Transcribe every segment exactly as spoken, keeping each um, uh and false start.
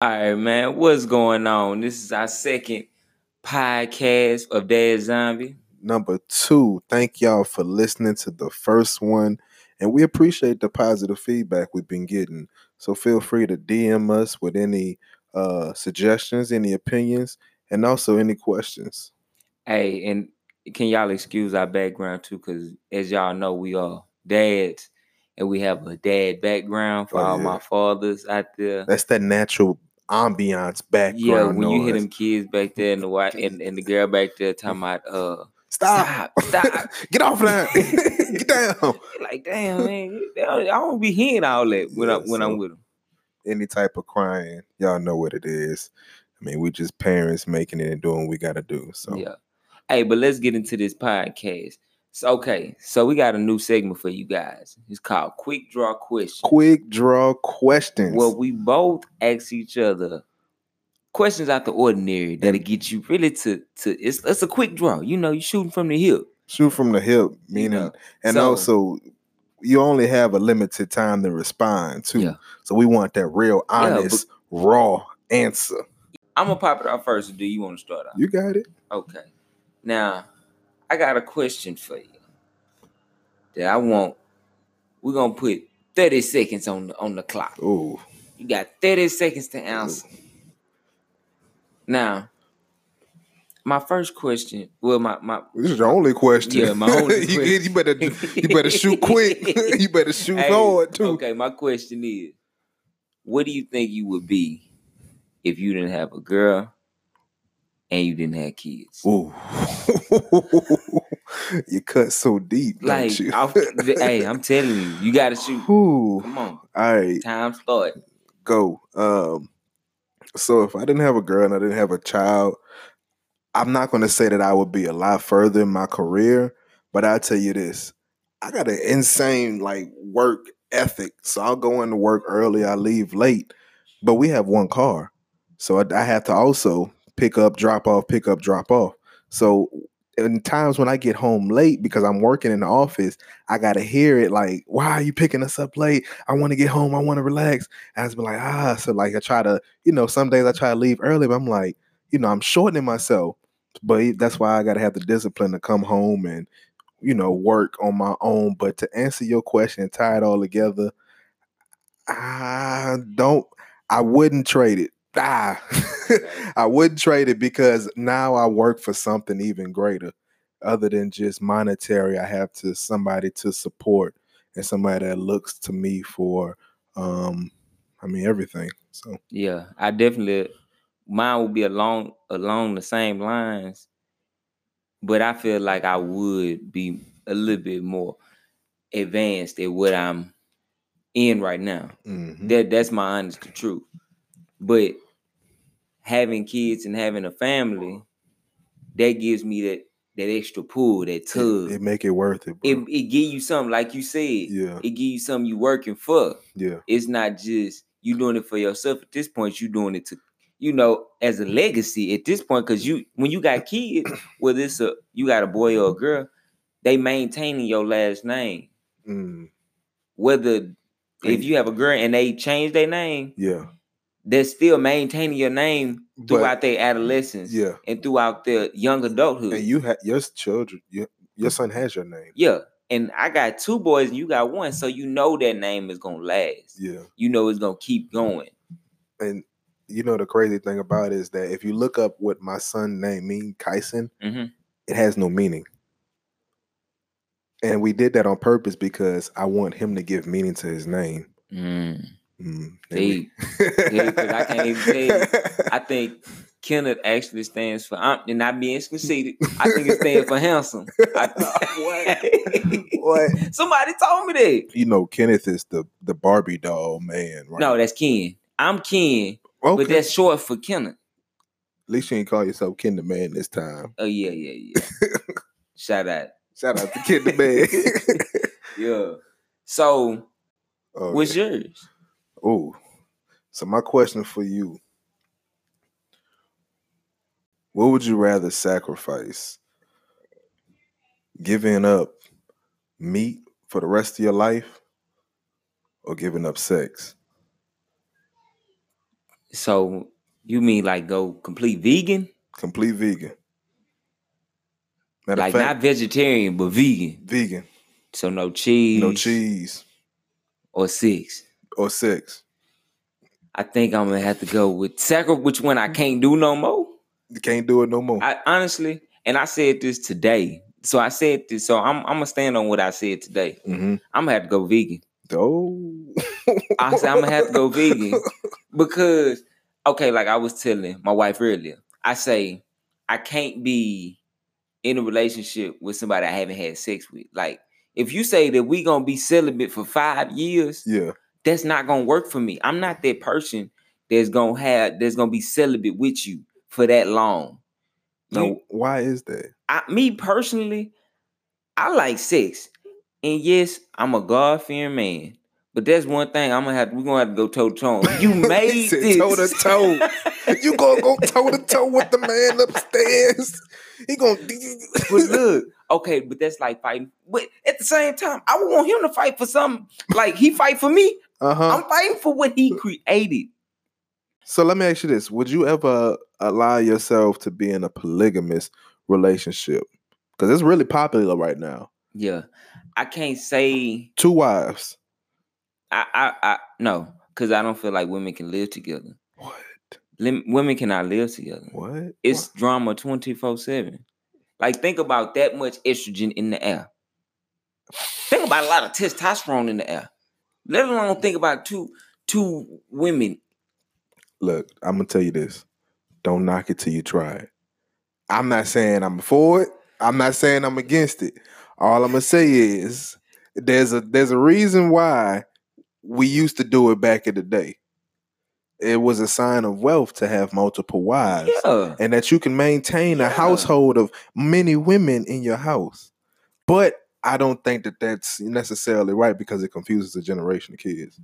All right, man, what's going on? This is our second podcast of Dad Zombie. Number two, thank y'all for listening to the first one. And we appreciate the positive feedback we've been getting. So feel free to D M us with any uh, suggestions, any opinions, and also any questions. Hey, and can y'all excuse our background too? Because as y'all know, we are dads. And we have a dad background for oh, all yeah. my fathers out there. That's that natural ambiance background. Yeah, when noise. You hear them kids back there and the white and, and the girl back there talking about uh stop, stop, stop. Get off that, get down. Like damn, man, I don't be hearing all that when yeah, I when so I'm with them. Any type of crying, y'all know what it is. I mean, we just parents making it and doing what we gotta do. So yeah, hey, but let's get into this podcast. Okay, so we got a new segment for you guys. It's called Quick Draw Questions. Quick Draw Questions. Well, we both ask each other questions out the ordinary that'll get you really to, to it's, it's a quick draw. You know, you're shooting from the hip. Shoot from the hip, meaning, you know, and so, also, you only have a limited time to respond to. Yeah. So we want that real, honest, yeah, but, raw answer. I'm going to pop it out first. Do you want to start out? You got it. Okay. Now, I got a question for you that I want. We're going to put thirty seconds on the, on the clock. Ooh. You got thirty seconds to answer. Ooh. Now, my first question, well, my... my this is your only question. Yeah, my only question. you, you, better, you better shoot quick. You better shoot hey, hard, too. Okay, my question is, what do you think you would be if you didn't have a girl and you didn't have kids? Ooh. You cut so deep, like, don't you? Hey, I'm telling you, you gotta shoot. Ooh. Come on. All right. Time start. Go. Um, so if I didn't have a girl and I didn't have a child, I'm not gonna say that I would be a lot further in my career, but I'll tell you this. I got an insane like work ethic. So I'll go into work early, I leave late, but we have one car. So I, I have to also pick up, drop off, pick up, drop off. So in times when I get home late because I'm working in the office, I got to hear it like, why are you picking us up late? I want to get home. I want to relax. And I just been like, ah, so like I try to, you know, some days I try to leave early, but I'm like, you know, I'm shortening myself. But that's why I got to have the discipline to come home and, you know, work on my own. But to answer your question and tie it all together, I don't, I wouldn't trade it. Ah, I wouldn't trade it because now I work for something even greater other than just monetary. I have to somebody to support and somebody that looks to me for, um, I mean, everything. So, yeah, I definitely mine would be along along the same lines. But I feel like I would be a little bit more advanced at what I'm in right now. Mm-hmm. That That's my honest truth. But having kids and having a family, that gives me that that extra pull, that tug. It, it make it worth it, bro. It, it give you something, like you said. Yeah. It give you something you working for. Yeah. It's not just you doing it for yourself. At this point, you doing it to, you know, as a legacy at this point. Because you when you got kids, whether it's a, you got a boy or a girl, they maintaining your last name. Mm. Whether, if you have a girl and they change their name. Yeah. They're still maintaining your name throughout but, their adolescence yeah. and throughout their young adulthood. And you have your children, your, your son has your name. Yeah. And I got two boys and you got one. So you know that name is going to last. Yeah. You know it's going to keep going. And you know the crazy thing about it is that if you look up what my son's name means, Kyson, mm-hmm. it has no meaning. And we did that on purpose because I want him to give meaning to his name. Mm. Mm, deep, deep, I can't even tell you. I think Kenneth actually stands for, um, and not being conceited, I think it stands for handsome. I, what? What? Somebody told me that. You know, Kenneth is the, the Barbie doll man, right? No, that's Ken. I'm Ken, okay. But that's short for Kenneth. At least you ain't call yourself Ken the Man this time. Oh yeah, yeah, yeah. Shout out, shout out to Ken the Man. Yeah. So, okay. What's yours? Oh, so my question for you, what would you rather sacrifice? Giving up meat for the rest of your life or giving up sex? So you mean like go complete vegan? Complete vegan. Matter like fact, not vegetarian, but vegan. Vegan. So no cheese. No cheese. Or six. Or six. I think I'm gonna have to go with sacrifice, which one I can't do no more. You can't do it no more. I honestly, and I said this today. So I said this. So I'm, I'm gonna stand on what I said today. Mm-hmm. I'm gonna have to go vegan. Oh. I said I'm gonna have to go vegan because, okay, like I was telling my wife earlier, I say I can't be in a relationship with somebody I haven't had sex with. Like if you say that we gonna be celibate for five years, yeah, that's not gonna work for me. I'm not that person that's gonna have that's gonna be celibate with you for that long. No, you, why is that? I, me personally, I like sex, and yes, I'm a God-fearing man. But that's one thing I'm gonna have. We're gonna have to go toe to toe. You made this toe to toe. You gonna go toe to toe with the man upstairs? He gonna. But look, okay, but that's like fighting. But at the same time, I would want him to fight for something. Like he fight for me. Uh-huh. I'm fighting for what he created. So let me ask you this: would you ever allow yourself to be in a polygamous relationship? Because it's really popular right now. Yeah, I can't say two wives. I, I, I no, because I don't feel like women can live together. What? Lim- women cannot live together. What? It's what? Drama twenty-four seven. Like, think about that much estrogen in the air. Think about a lot of testosterone in the air. Let alone think about two two women. Look, I'm going to tell you this. Don't knock it till you try it. I'm not saying I'm for it. I'm not saying I'm against it. All I'm going to say is there's a there's a reason why we used to do it back in the day. It was a sign of wealth to have multiple wives, yeah, and that you can maintain, yeah, a household of many women in your house. But I don't think that that's necessarily right because it confuses a generation of kids.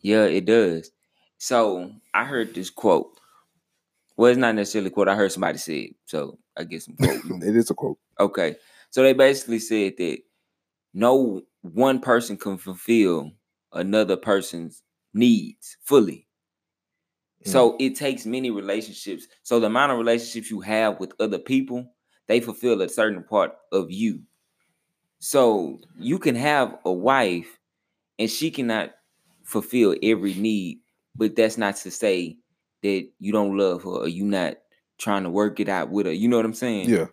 Yeah, it does. So I heard this quote. Well, it's not necessarily a quote. I heard somebody say it, so I guess I'm quoting. It is a quote. Okay. So they basically said that no one person can fulfill another person's needs fully. Mm. So it takes many relationships. So the amount of relationships you have with other people, they fulfill a certain part of you. So you can have a wife and she cannot fulfill every need, but that's not to say that you don't love her or you're not trying to work it out with her. You know what I'm saying? Yeah.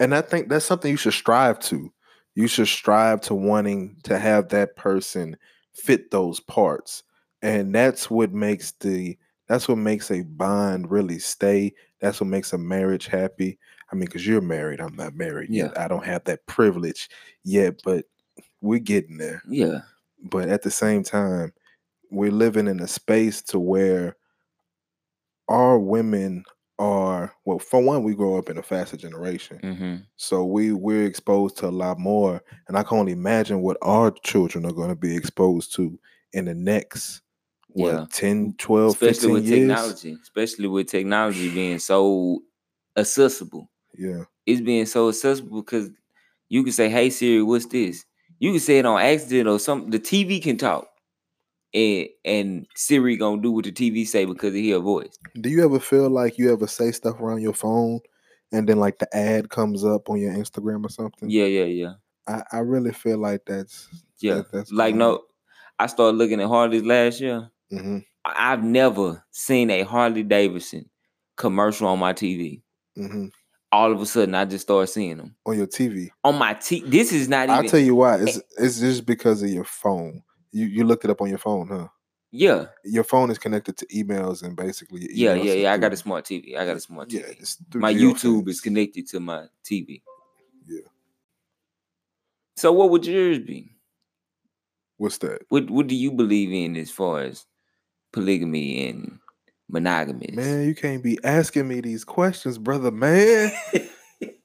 And I think that's something you should strive to. You should strive to wanting to have that person fit those parts, and that's what makes the that's what makes a bond really stay. That's what makes a marriage happy. I mean, because you're married, I'm not married yeah. yet. I don't have that privilege yet, but we're getting there. Yeah. But at the same time, we're living in a space to where our women are, well, for one, we grow up in a faster generation, mm-hmm. so we we're exposed to a lot more, and I can only imagine what our children are going to be exposed to in the next what yeah. ten, twelve, especially fifteen with years. Technology, especially with technology being so accessible. Yeah, it's being so accessible because you can say, "Hey Siri, what's this?" You can say it on accident or something. The T V can talk, and and Siri gonna do what the T V say because it hear a voice. Do you ever feel like you ever say stuff around your phone and then like the ad comes up on your Instagram or something? Yeah, yeah, yeah. I, I really feel like that's yeah. That, that's like cool. no, I started looking at Harleys last year. Mm-hmm. I've never seen a Harley Davidson commercial on my T V. Mm-hmm. All of a sudden, I just started seeing them on your T V. On my T V, this is not. I'll even... tell you why. It's it's just because of your phone. You you looked it up on your phone, huh? Yeah. Your phone is connected to emails and basically... Yeah, yeah, yeah. Through. I got a smart T V. I got a smart T V. Yeah, it's my YouTube things. Is connected to my T V. Yeah. So what would yours be? What's that? What What do you believe in as far as polygamy and monogamy? Man, you can't be asking me these questions, brother, man.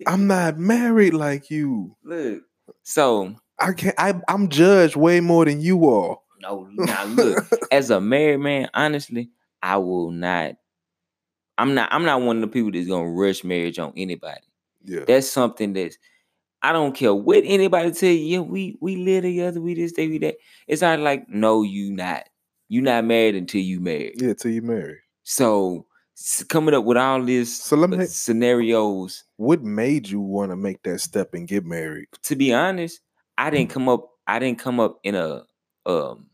I'm not married like you. Look, so... I can't. I, I'm judged way more than you all. No, now look. As a married man, honestly, I will not. I'm not. I'm not one of the people that's gonna rush marriage on anybody. Yeah, that's something that's. I don't care what anybody tell you. Yeah, we we live together. We this, they we that. It's not like no, you not. You not married until you married. Yeah, till you married. So coming up with all these so let me, scenarios. What made you want to make that step and get married? To be honest, I didn't come up. I didn't come up in a. Um,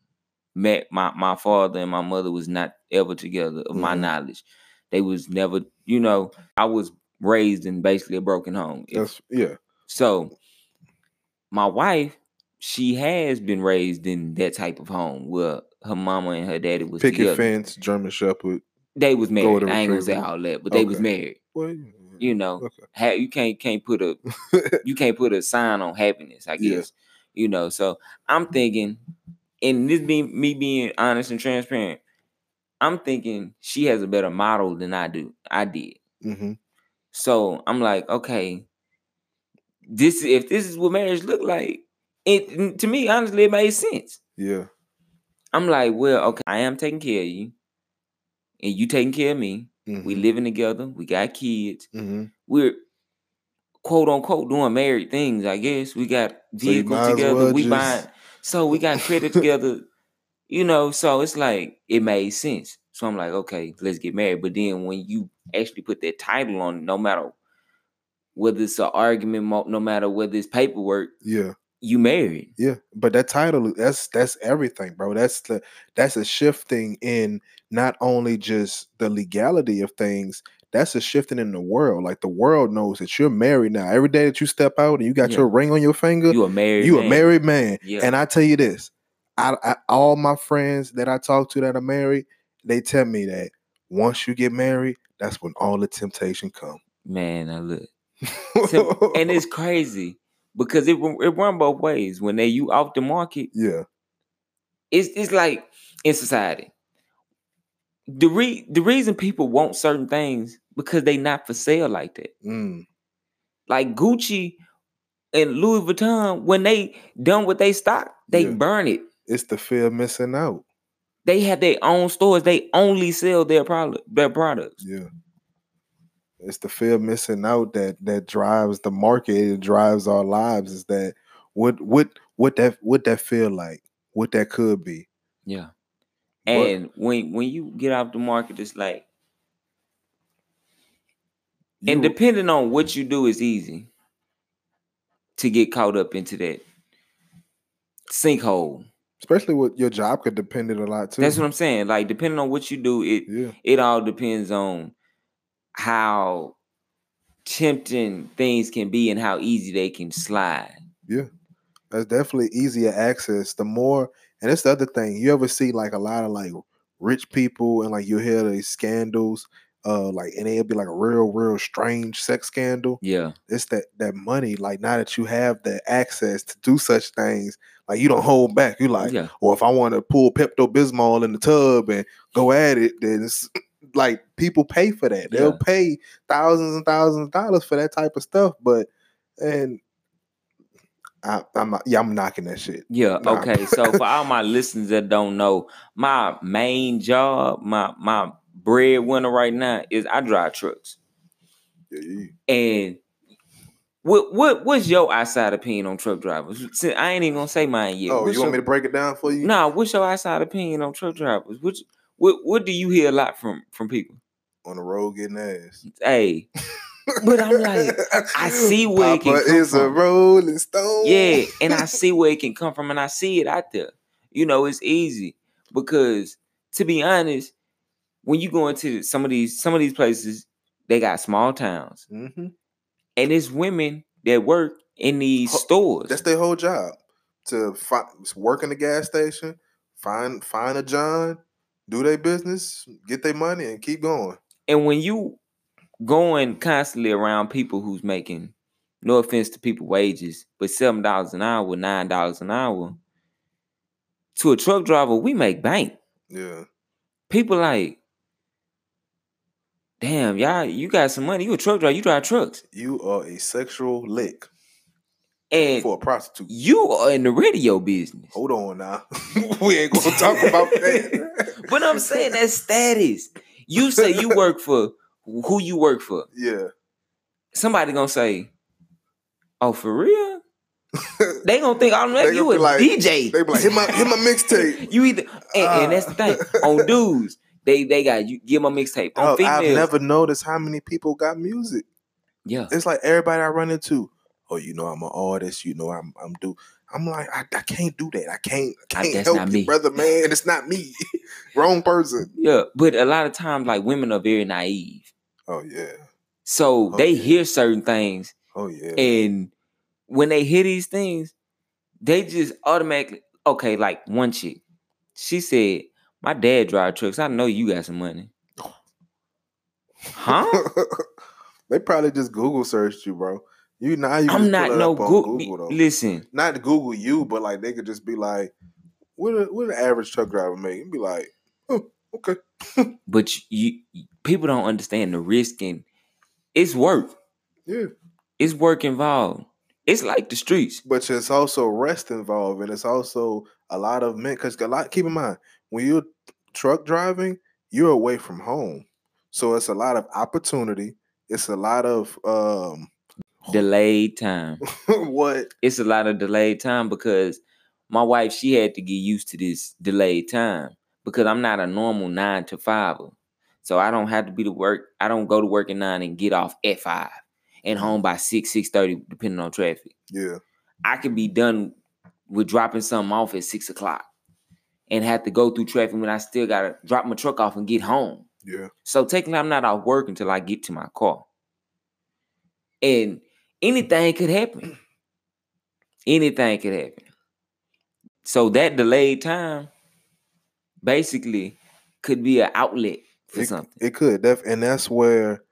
met my, my father and my mother was not ever together, of my mm-hmm. knowledge. They was never, you know, I was raised in basically a broken home. That's, yeah. So my wife, she has been raised in that type of home where her mama and her daddy was picket together. Fence, German Shepherd. They was married. I ain't gonna say all that, but okay. They was married. Well, yeah. You know, okay. ha- you can't can't put a you can't put a sign on happiness, I guess. Yeah. You know, so I'm thinking, and this being me being honest and transparent, I'm thinking she has a better model than I do. I did. Mm-hmm. So I'm like, okay, this if this is what marriage look like, it to me, honestly, it made sense. Yeah. I'm like, well, okay, I am taking care of you, and you taking care of me. Mm-hmm. We living together. We got kids. Mm-hmm. We're quote unquote doing married things, I guess. We got vehicles so together. Well we just... buying. So we got credit together, you know, so it's like, it made sense. So I'm like, okay, let's get married. But then when you actually put that title on, no matter whether it's an argument, no matter whether it's paperwork, yeah, you married. Yeah, but that title, that's that's everything, bro. That's the that's a shifting in not only just the legality of things, that's a shifting in the world. Like the world knows that you're married now. Every day that you step out and you got yeah. your ring on your finger, you a married you man. a married man. Yeah. And I tell you this, I, I all my friends that I talk to that are married, they tell me that once you get married, that's when all the temptation comes. Man, I look, so, and it's crazy because it it run both ways. When they you off the market, yeah, it's it's like in society. The re the reason people want certain things because they not for sale like that. Mm. Like Gucci and Louis Vuitton, when they done with they stock, they yeah. burn it. It's the fear of missing out. They have their own stores. They only sell their product, their products. Yeah, it's the fear of missing out that that drives the market. It drives our lives. Is that what what what that what that feel like? What that could be? Yeah. And but, when when you get off the market, it's like, you, and depending on what you do, it's easy to get caught up into that sinkhole. Especially with your job could depend on a lot too. That's what I'm saying. Like depending on what you do, it yeah. it all depends on how tempting things can be and how easy they can slide. Yeah, that's definitely easier access. The more. And that's the other thing. You ever see like a lot of like rich people and like you hear these scandals, uh, like and it'll be like a real, real strange sex scandal. Yeah, it's that that money. Like now that you have the access to do such things, like you don't hold back. You like, yeah. or if I want to pull Pepto-Bismol in the tub and go at it, then it's like people pay for that. They'll yeah. pay thousands and thousands of dollars for that type of stuff. But and. I, I'm yeah, I'm knocking that shit. Yeah, nah. Okay. So for all my listeners that don't know, my main job, my my breadwinner right now is I drive trucks. Yeah. And what what what's your outside opinion on truck drivers? Since I ain't even gonna say mine yet. Oh, what's you want your, me to break it down for you? Nah, what's your outside opinion on truck drivers? What what what do you hear a lot from from people on the road getting ass? Hey. But I'm like, I see where Papa it can come is from. A rolling stone. Yeah, and I see where it can come from, and I see it out there. You know, it's easy because, to be honest, when you go into some of these some of these places, they got small towns, mm-hmm. and it's women that work in these Ho- stores. That's their whole job to find, work in the gas station, find find a John, do their business, get their money, and keep going. And when you going constantly around people who's making, no offense to people wages, but seven dollars an hour, nine dollars an hour. To a truck driver, we make bank. Yeah. People like, damn, y'all, you got some money. You a truck driver. You drive trucks. You are a sexual lick. And for a prostitute, you are in the radio business. Hold on now, we ain't gonna talk about that. But I'm saying that's status. You say you work for. Who you work for? Yeah. Somebody gonna say, "Oh, for real?" They gonna think, "Oh, no, you a like, D J." They be like, "Hit my hit my mixtape." You either, and, uh. and that's the thing on dudes. They they got you give them a mixtape. Oh, I've never noticed how many people got music. Yeah, it's like everybody I run into. Oh, you know I'm an artist. You know I'm I'm do. I'm like I, I can't do that. I can't I can't I, help not you, me. brother, man. It's not me. Wrong person. Yeah, but a lot of times, like women are very naive. Oh yeah. So oh, they yeah. hear certain things. Oh yeah. And when they hear these things, they just automatically okay. Like one chick, she said, "My dad drive trucks. I know you got some money." Huh? They probably just Google searched you, bro. You now you I'm not no Google. Google listen, not Google you, but like they could just be like, "What? A, what an average truck driver make?" And be like, "Oh, okay." But you, you people don't understand the risk and it's work. Yeah, it's work involved. It's like the streets, but it's also rest involved, and it's also a lot of men. Because a lot, keep in mind, when you're truck driving, you're away from home, so it's a lot of opportunity. It's a lot of um, delayed time. What? It's a lot of delayed time because my wife she had to get used to this delayed time because I'm not a normal nine to fiver, so I don't have to be to work. I don't go to work at nine and get off at five. And home by six, six thirty, depending on traffic. Yeah, I could be done with dropping something off at six o'clock, and have to go through traffic when I still gotta drop my truck off and get home. Yeah. So technically, I'm not out work until I get to my car, and anything could happen. Anything could happen. So that delayed time, basically, could be an outlet for it, something. It could, and that's where.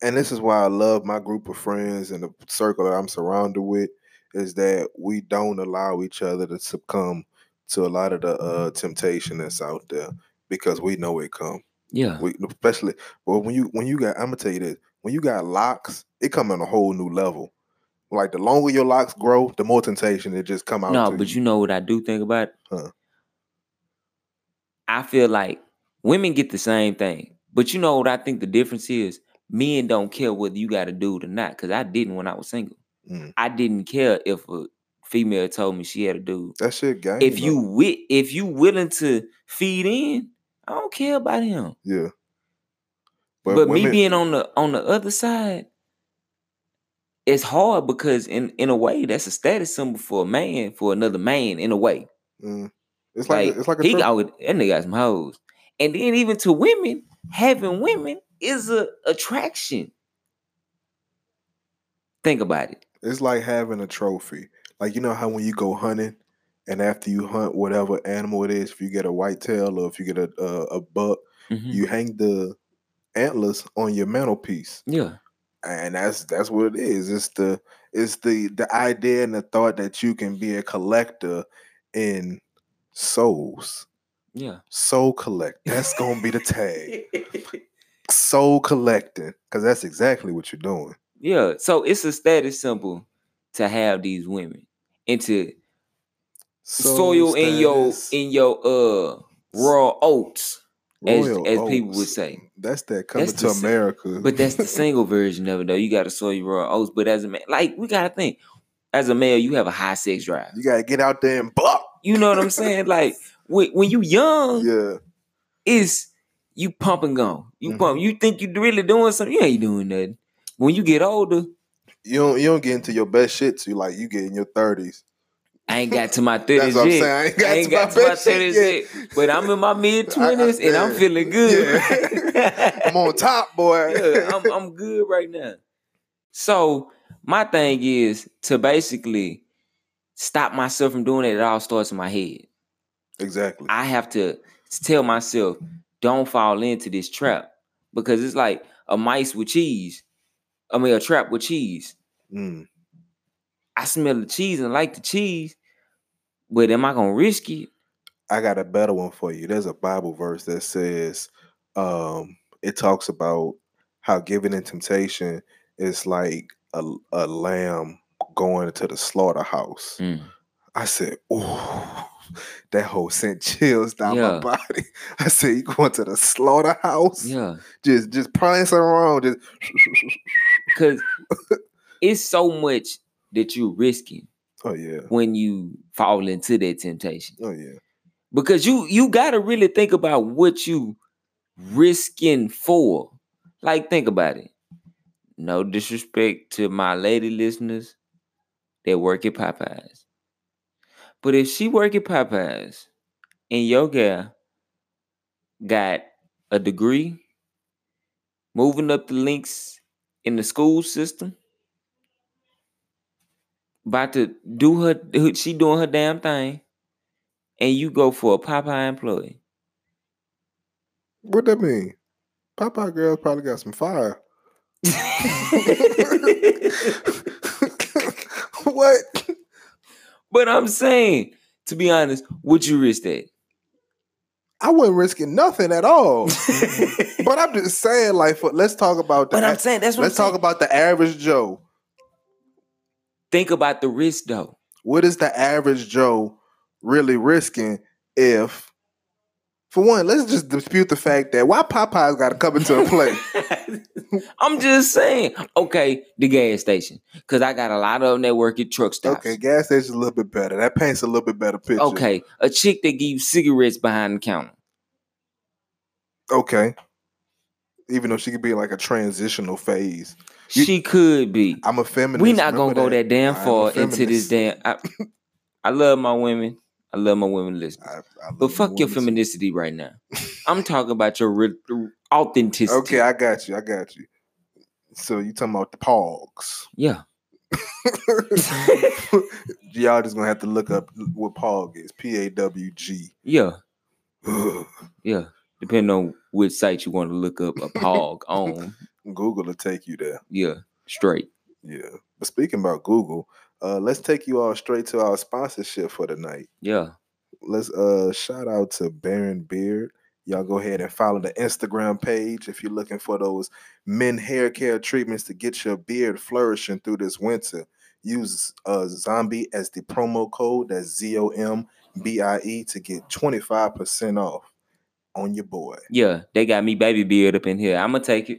And this is why I love my group of friends and the circle that I'm surrounded with is that we don't allow each other to succumb to a lot of the uh, temptation that's out there because we know it come. Yeah. We, especially, well, when you when you got, I'm gonna tell you this: when you got locks, it come on a whole new level. Like the longer your locks grow, the more temptation it just come out. No, to but you. you know what I do think about? Huh? I feel like women get the same thing, but you know what I think the difference is. Men don't care whether you got a dude or not, because I didn't when I was single. Mm. I didn't care if a female told me she had a dude. That shit game. If you wi- if you willing to feed in, I don't care about him. Yeah. But, but women- me being on the on the other side, it's hard because in, in a way that's a status symbol for a man for another man in a way. Mm. It's like, like it's like a he got with, that nigga got some hoes, and then even to women having women. Is a attraction. Think about it. It's like having a trophy. Like you know how when you go hunting, and after you hunt whatever animal it is, if you get a whitetail or if you get a a, a buck, mm-hmm. you hang the antlers on your mantelpiece. Yeah, and that's that's what it is. It's the it's the the idea and the thought that you can be a collector in souls. Yeah, soul collect. That's gonna be the tag. Soul collecting, because that's exactly what you're doing. Yeah, so it's a status symbol to have these women and to soul soil status. in your in your uh raw oats, Royal as as oats. people would say. That's that coming that's to America. Sing- but that's the single version of it, though. You got to soil your raw oats. But as a man, like we gotta think, as a male, you have a high sex drive. You gotta get out there and block. You know what I'm saying? Like when when you young, yeah, it's. You pump and go. You mm-hmm. pump. You think you really doing something? You ain't doing nothing. When you get older, you don't you don't get into your best shit. So you like you get in your thirties. I ain't got to my thirties yet. Saying, I ain't got, I ain't to, got my to my thirties yet. yet. But I'm in my mid twenties and I'm feeling good. Yeah. I'm on top, boy. yeah, I'm, I'm good right now. So my thing is to basically stop myself from doing it. It all starts in my head. Exactly. I have to tell myself. Don't fall into this trap because it's like a mice with cheese. I mean, a trap with cheese. Mm. I smell the cheese and like the cheese, but am I going to risk it? I got a better one for you. There's a Bible verse that says, um, it talks about how giving in temptation is like a, a lamb going to the slaughterhouse. Mm. I said, ooh. That whole sent chills down yeah. my body. I said, you going to the slaughterhouse? Yeah. Just just prancing around. Just because it's so much that you're risking. Oh yeah. When you fall into that temptation. Oh yeah. Because you you gotta really think about what you risking for. Like, think about it. No disrespect to my lady listeners that work at Popeyes. But if she work at Popeyes and your girl got a degree, moving up the links in the school system, about to do her, she doing her damn thing, and you go for a Popeye employee. What that mean? Popeye girls probably got some fire. What? But I'm saying, to be honest, would you risk that? I wasn't risking nothing at all. But I'm just saying, like, for, let's talk about that. But I'm saying that's what let's I'm talk saying. About the average Joe. Think about the risk, though. What is the average Joe really risking? If, for one, let's just dispute the fact that why Popeyes got to come into a play. I'm just saying, okay, the gas station, because I got a lot of them that work at truck stops. Okay, gas station's a little bit better. That paints a little bit better picture. Okay, a chick that gives cigarettes behind the counter. Okay, even though she could be like a transitional phase. You, she could be. I'm a feminist. We're not going to go that damn far into this damn... I, I love my women. I love my women listeners. I, I but fuck your femininity right now. I'm talking about your re- authenticity. Okay, I got you. I got you. So you talking about the pogs. Yeah. Y'all just going to have to look up what pog is. P A W G. Yeah. Yeah. Depending on which site you want to look up a pog on. Google will take you there. Yeah, straight. Yeah. But speaking about Google, uh, let's take you all straight to our sponsorship for the night. Yeah. Let's uh shout out to Baron Beard. Y'all go ahead and follow the Instagram page if you're looking for those men hair care treatments to get your beard flourishing through this winter. Use uh, Zombie as the promo code. That's Z O M B I E to get twenty-five percent off. On your boy. Yeah, they got me baby beard up in here. I'ma take it.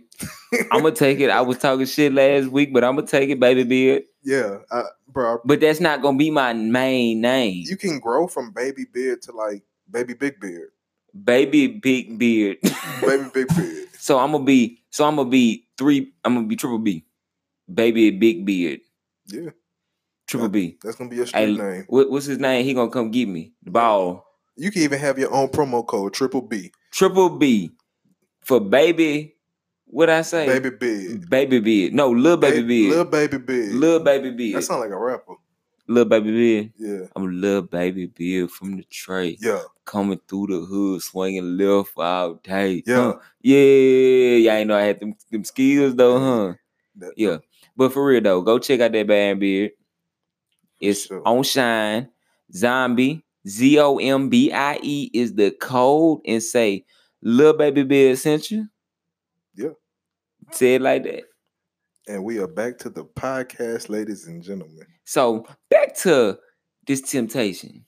I'ma take it. I was talking shit last week, but I'ma take it, baby beard. Yeah, I, bro. But that's not gonna be my main name. You can grow from baby beard to like baby big beard. Baby big beard. Baby big beard. So I'ma be. So I'ma be three. I'm gonna be triple B. Baby big beard. Yeah. Triple that, B. That's gonna be your street hey, name. What, what's his name? He gonna come get me the ball. You can even have your own promo code, Triple B. Triple B for baby, what I say? Baby Big. Baby Big. No, Lil Baby Big. Lil Baby Big. Lil Baby Big. That sound like a rapper. Lil Baby Big? Yeah. I'm Lil Baby Big from Detroit. Yeah. Coming through the hood, swinging left all day. Yeah. Huh? Yeah. Y'all ain't know I had them, them skills, though, huh? That, yeah. But for real, though, go check out that Bad Beard. It's sure. On Shine. Zombie. Z O M B I E is the code, and say, Lil Baby Beard sent you? Yeah. Say it like that. And we are back to the podcast, ladies and gentlemen. So, back to this temptation.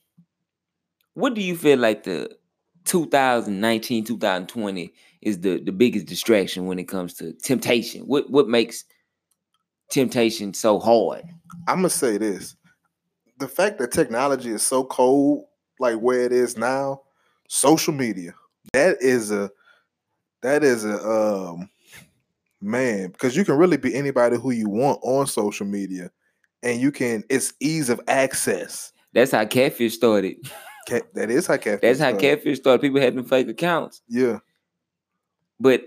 What do you feel like the twenty nineteen, twenty twenty is the, the biggest distraction when it comes to temptation? What, what makes temptation so hard? I'm going to say this. The fact that technology is so cold, like where it is now, social media, that is a, that is a, um, man, because you can really be anybody who you want on social media, and you can, it's ease of access. That's how catfish started. Cat, that is how catfish That's started. How catfish started. People had them fake accounts. Yeah. But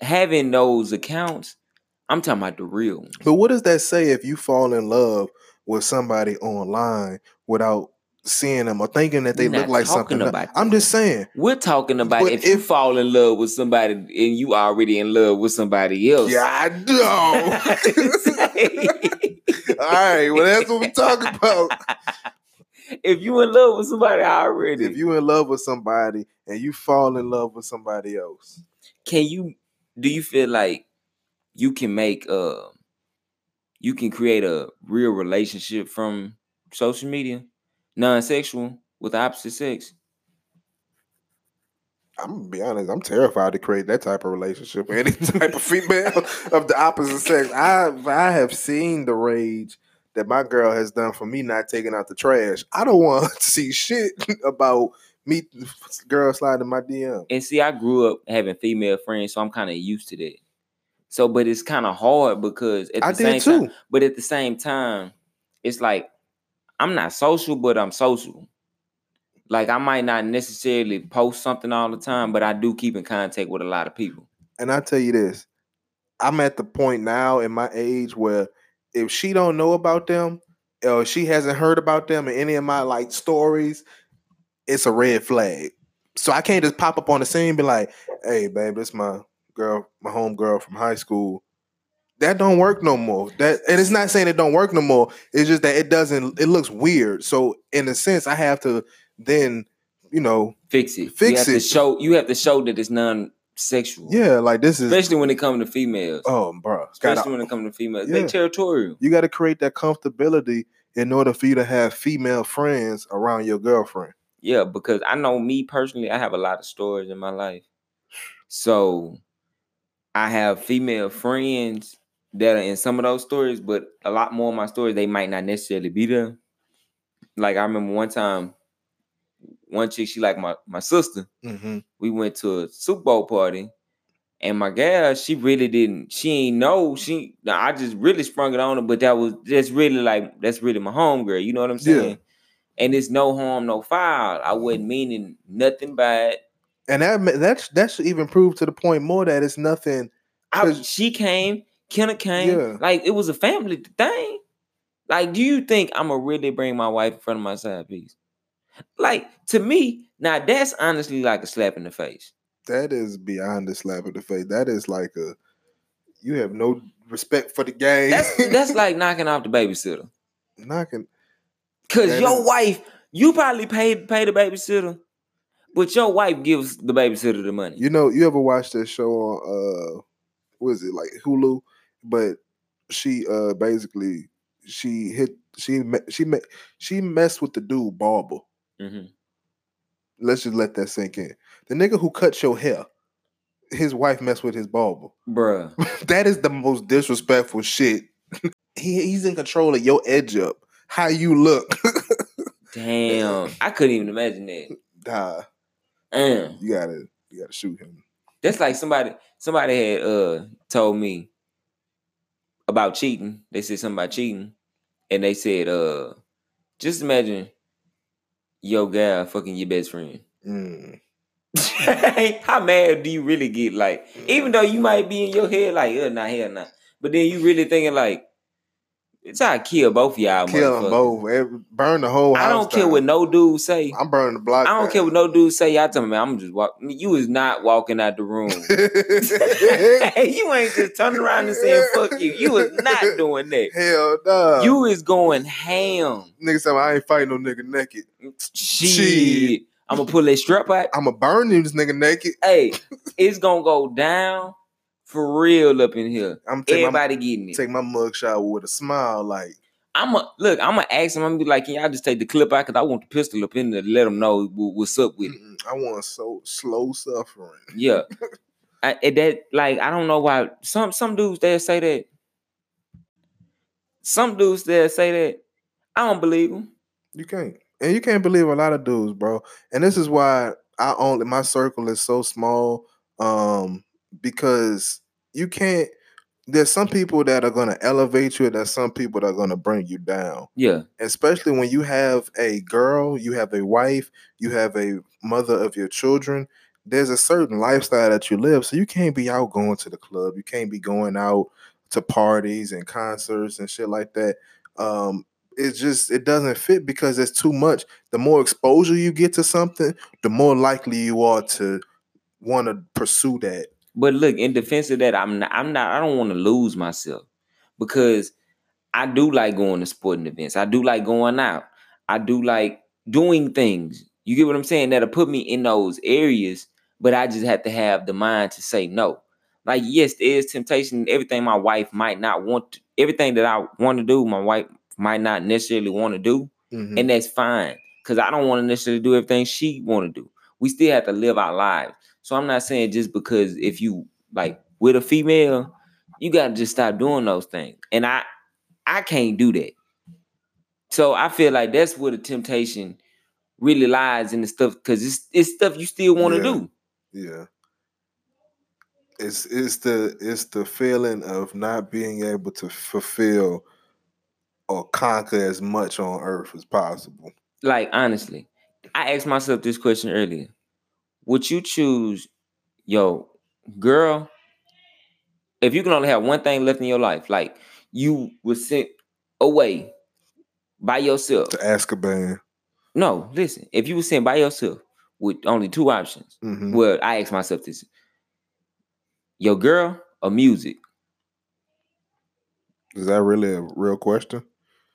having those accounts, I'm talking about the real ones. But what does that say if you fall in love with somebody online without seeing them or thinking that they look like something? I'm just saying. We're talking about if you fall in love with somebody and you already in love with somebody else. Yeah, I know. All right, well, that's what we're talking about. If you in love with somebody already. If you in love with somebody and you fall in love with somebody else. Can you, do you feel like you can make uh you can create a real relationship from social media, non-sexual, with the opposite sex? I'm going to be honest. I'm terrified to create that type of relationship with any type of female of the opposite sex. I I have seen the rage that my girl has done for me not taking out the trash. I don't want to see shit about meet girl slide in my D M. And see, I grew up having female friends, so I'm kind of used to that. So, but it's kind of hard because at the I same did too. time, but at the same time, it's like I'm not social, but I'm social. Like I might not necessarily post something all the time, but I do keep in contact with a lot of people. And I tell you this, I'm at the point now in my age where if she don't know about them, or she hasn't heard about them in any of my like stories, it's a red flag. So I can't just pop up on the scene and be like, hey, babe, it's my girl, my home girl from high school. That don't work no more. That, and it's not saying it don't work no more. It's just that it doesn't, it looks weird. So in a sense, I have to then, you know, fix it. Fix you have it. To show, you have to show that it's non-sexual. Yeah, like this is... Especially when it comes to females. Oh, bro. Especially gotta, when it comes to females. Yeah. They're territorial. You got to create that comfortability in order for you to have female friends around your girlfriend. Yeah, because I know me personally, I have a lot of stories in my life. So I have female friends that are in some of those stories, but a lot more of my stories, they might not necessarily be there. Like I remember one time, one chick, she like my, my sister. Mm-hmm. We went to a Super Bowl party and my gal, she really didn't, she ain't know. She, I just really sprung it on her, but that was, that's really like, that's really my homegirl. You know what I'm saying? Yeah. And it's no harm, no foul. I wasn't meaning nothing bad. And that that's that should even prove to the point more that it's nothing. I, she came, Kenna came. Yeah. Like, it was a family thing. Like, do you think I'm going to really bring my wife in front of my side piece? Like, to me, now that's honestly like a slap in the face. That is beyond a slap in the face. That is like a, you have no respect for the game. That's, that's like knocking off the babysitter. Knocking. Cause that your is. wife, you probably pay pay the babysitter, but your wife gives the babysitter the money. You know, you ever watch that show on uh, what is it like Hulu? But she uh basically she hit she she she messed with the dude barber. Mm-hmm. Let's just let that sink in. The nigga who cuts your hair, his wife messed with his barber, bruh. That is the most disrespectful shit. he he's in control of your edge up. How you look. Damn. I couldn't even imagine that. Nah. Damn. You gotta you gotta shoot him. That's like somebody somebody had uh told me about cheating. They said something about cheating. And they said, uh, just imagine your guy fucking your best friend. Mm. How mad do you really get? Like, even though you might be in your head like, uh, nah, hell nah. But then you really thinking like, it's how I kill both of y'all. Kill them both. Every, burn the whole house. I don't down. care what no dude say. I'm burning the block. I don't down. care what no dude say. Y'all tell me, I'm just walking. You is not walking out the room. You ain't just turning around and saying, fuck you. You is not doing that. Hell no. Nah. You is going ham. Nigga said, I ain't fighting no nigga naked. Shit. Shit. I'm going to pull that strap out. I'm going to burn you, this nigga naked. Hey, it's going to go down. For real up in here. I'm Everybody my, getting it. Take my mugshot with a smile. Like I'm a, Look, I'm going to ask him. I'm going to be like, can y'all just take the clip out? Because I want the pistol up in there to let them know what's up with it. I want so slow suffering. Yeah. I, that Like, I don't know why. Some some dudes there say that. Some dudes there say that. I don't believe them. You can't. And you can't believe a lot of dudes, bro. And this is why I only my circle is so small. Um... Because you can't, there's some people that are going to elevate you and there's some people that are going to bring you down. Yeah. Especially when you have a girl, you have a wife, you have a mother of your children. There's a certain lifestyle that you live. So you can't be out going to the club. You can't be going out to parties and concerts and shit like that. Um, it's just, it doesn't fit because it's too much. The more exposure you get to something, the more likely you are to want to pursue that. But look, in defense of that, I'm not, I'm not, I don't want to lose myself because I do like going to sporting events. I do like going out. I do like doing things. You get what I'm saying? That'll put me in those areas, but I just have to have the mind to say no. Like, yes, there is temptation. Everything my wife might not want, to, everything that I want to do, my wife might not necessarily want to do. Mm-hmm. And that's fine because I don't want to necessarily do everything she want to do. We still have to live our lives. So I'm not saying just because if you like with a female, you gotta just stop doing those things. And I, I can't do that. So I feel like that's where the temptation really lies in the stuff, because it's it's stuff you still want to yeah. do. Yeah. It's it's the it's the feeling of not being able to fulfill or conquer as much on earth as possible. Like, honestly, I asked myself this question earlier. Would you choose yo girl if you can only have one thing left in your life? Like, you were sent away by yourself to Azkaban. No, listen. If you were sent by yourself with only two options, mm-hmm. well, I asked myself this: your girl or music? Is that really a real question?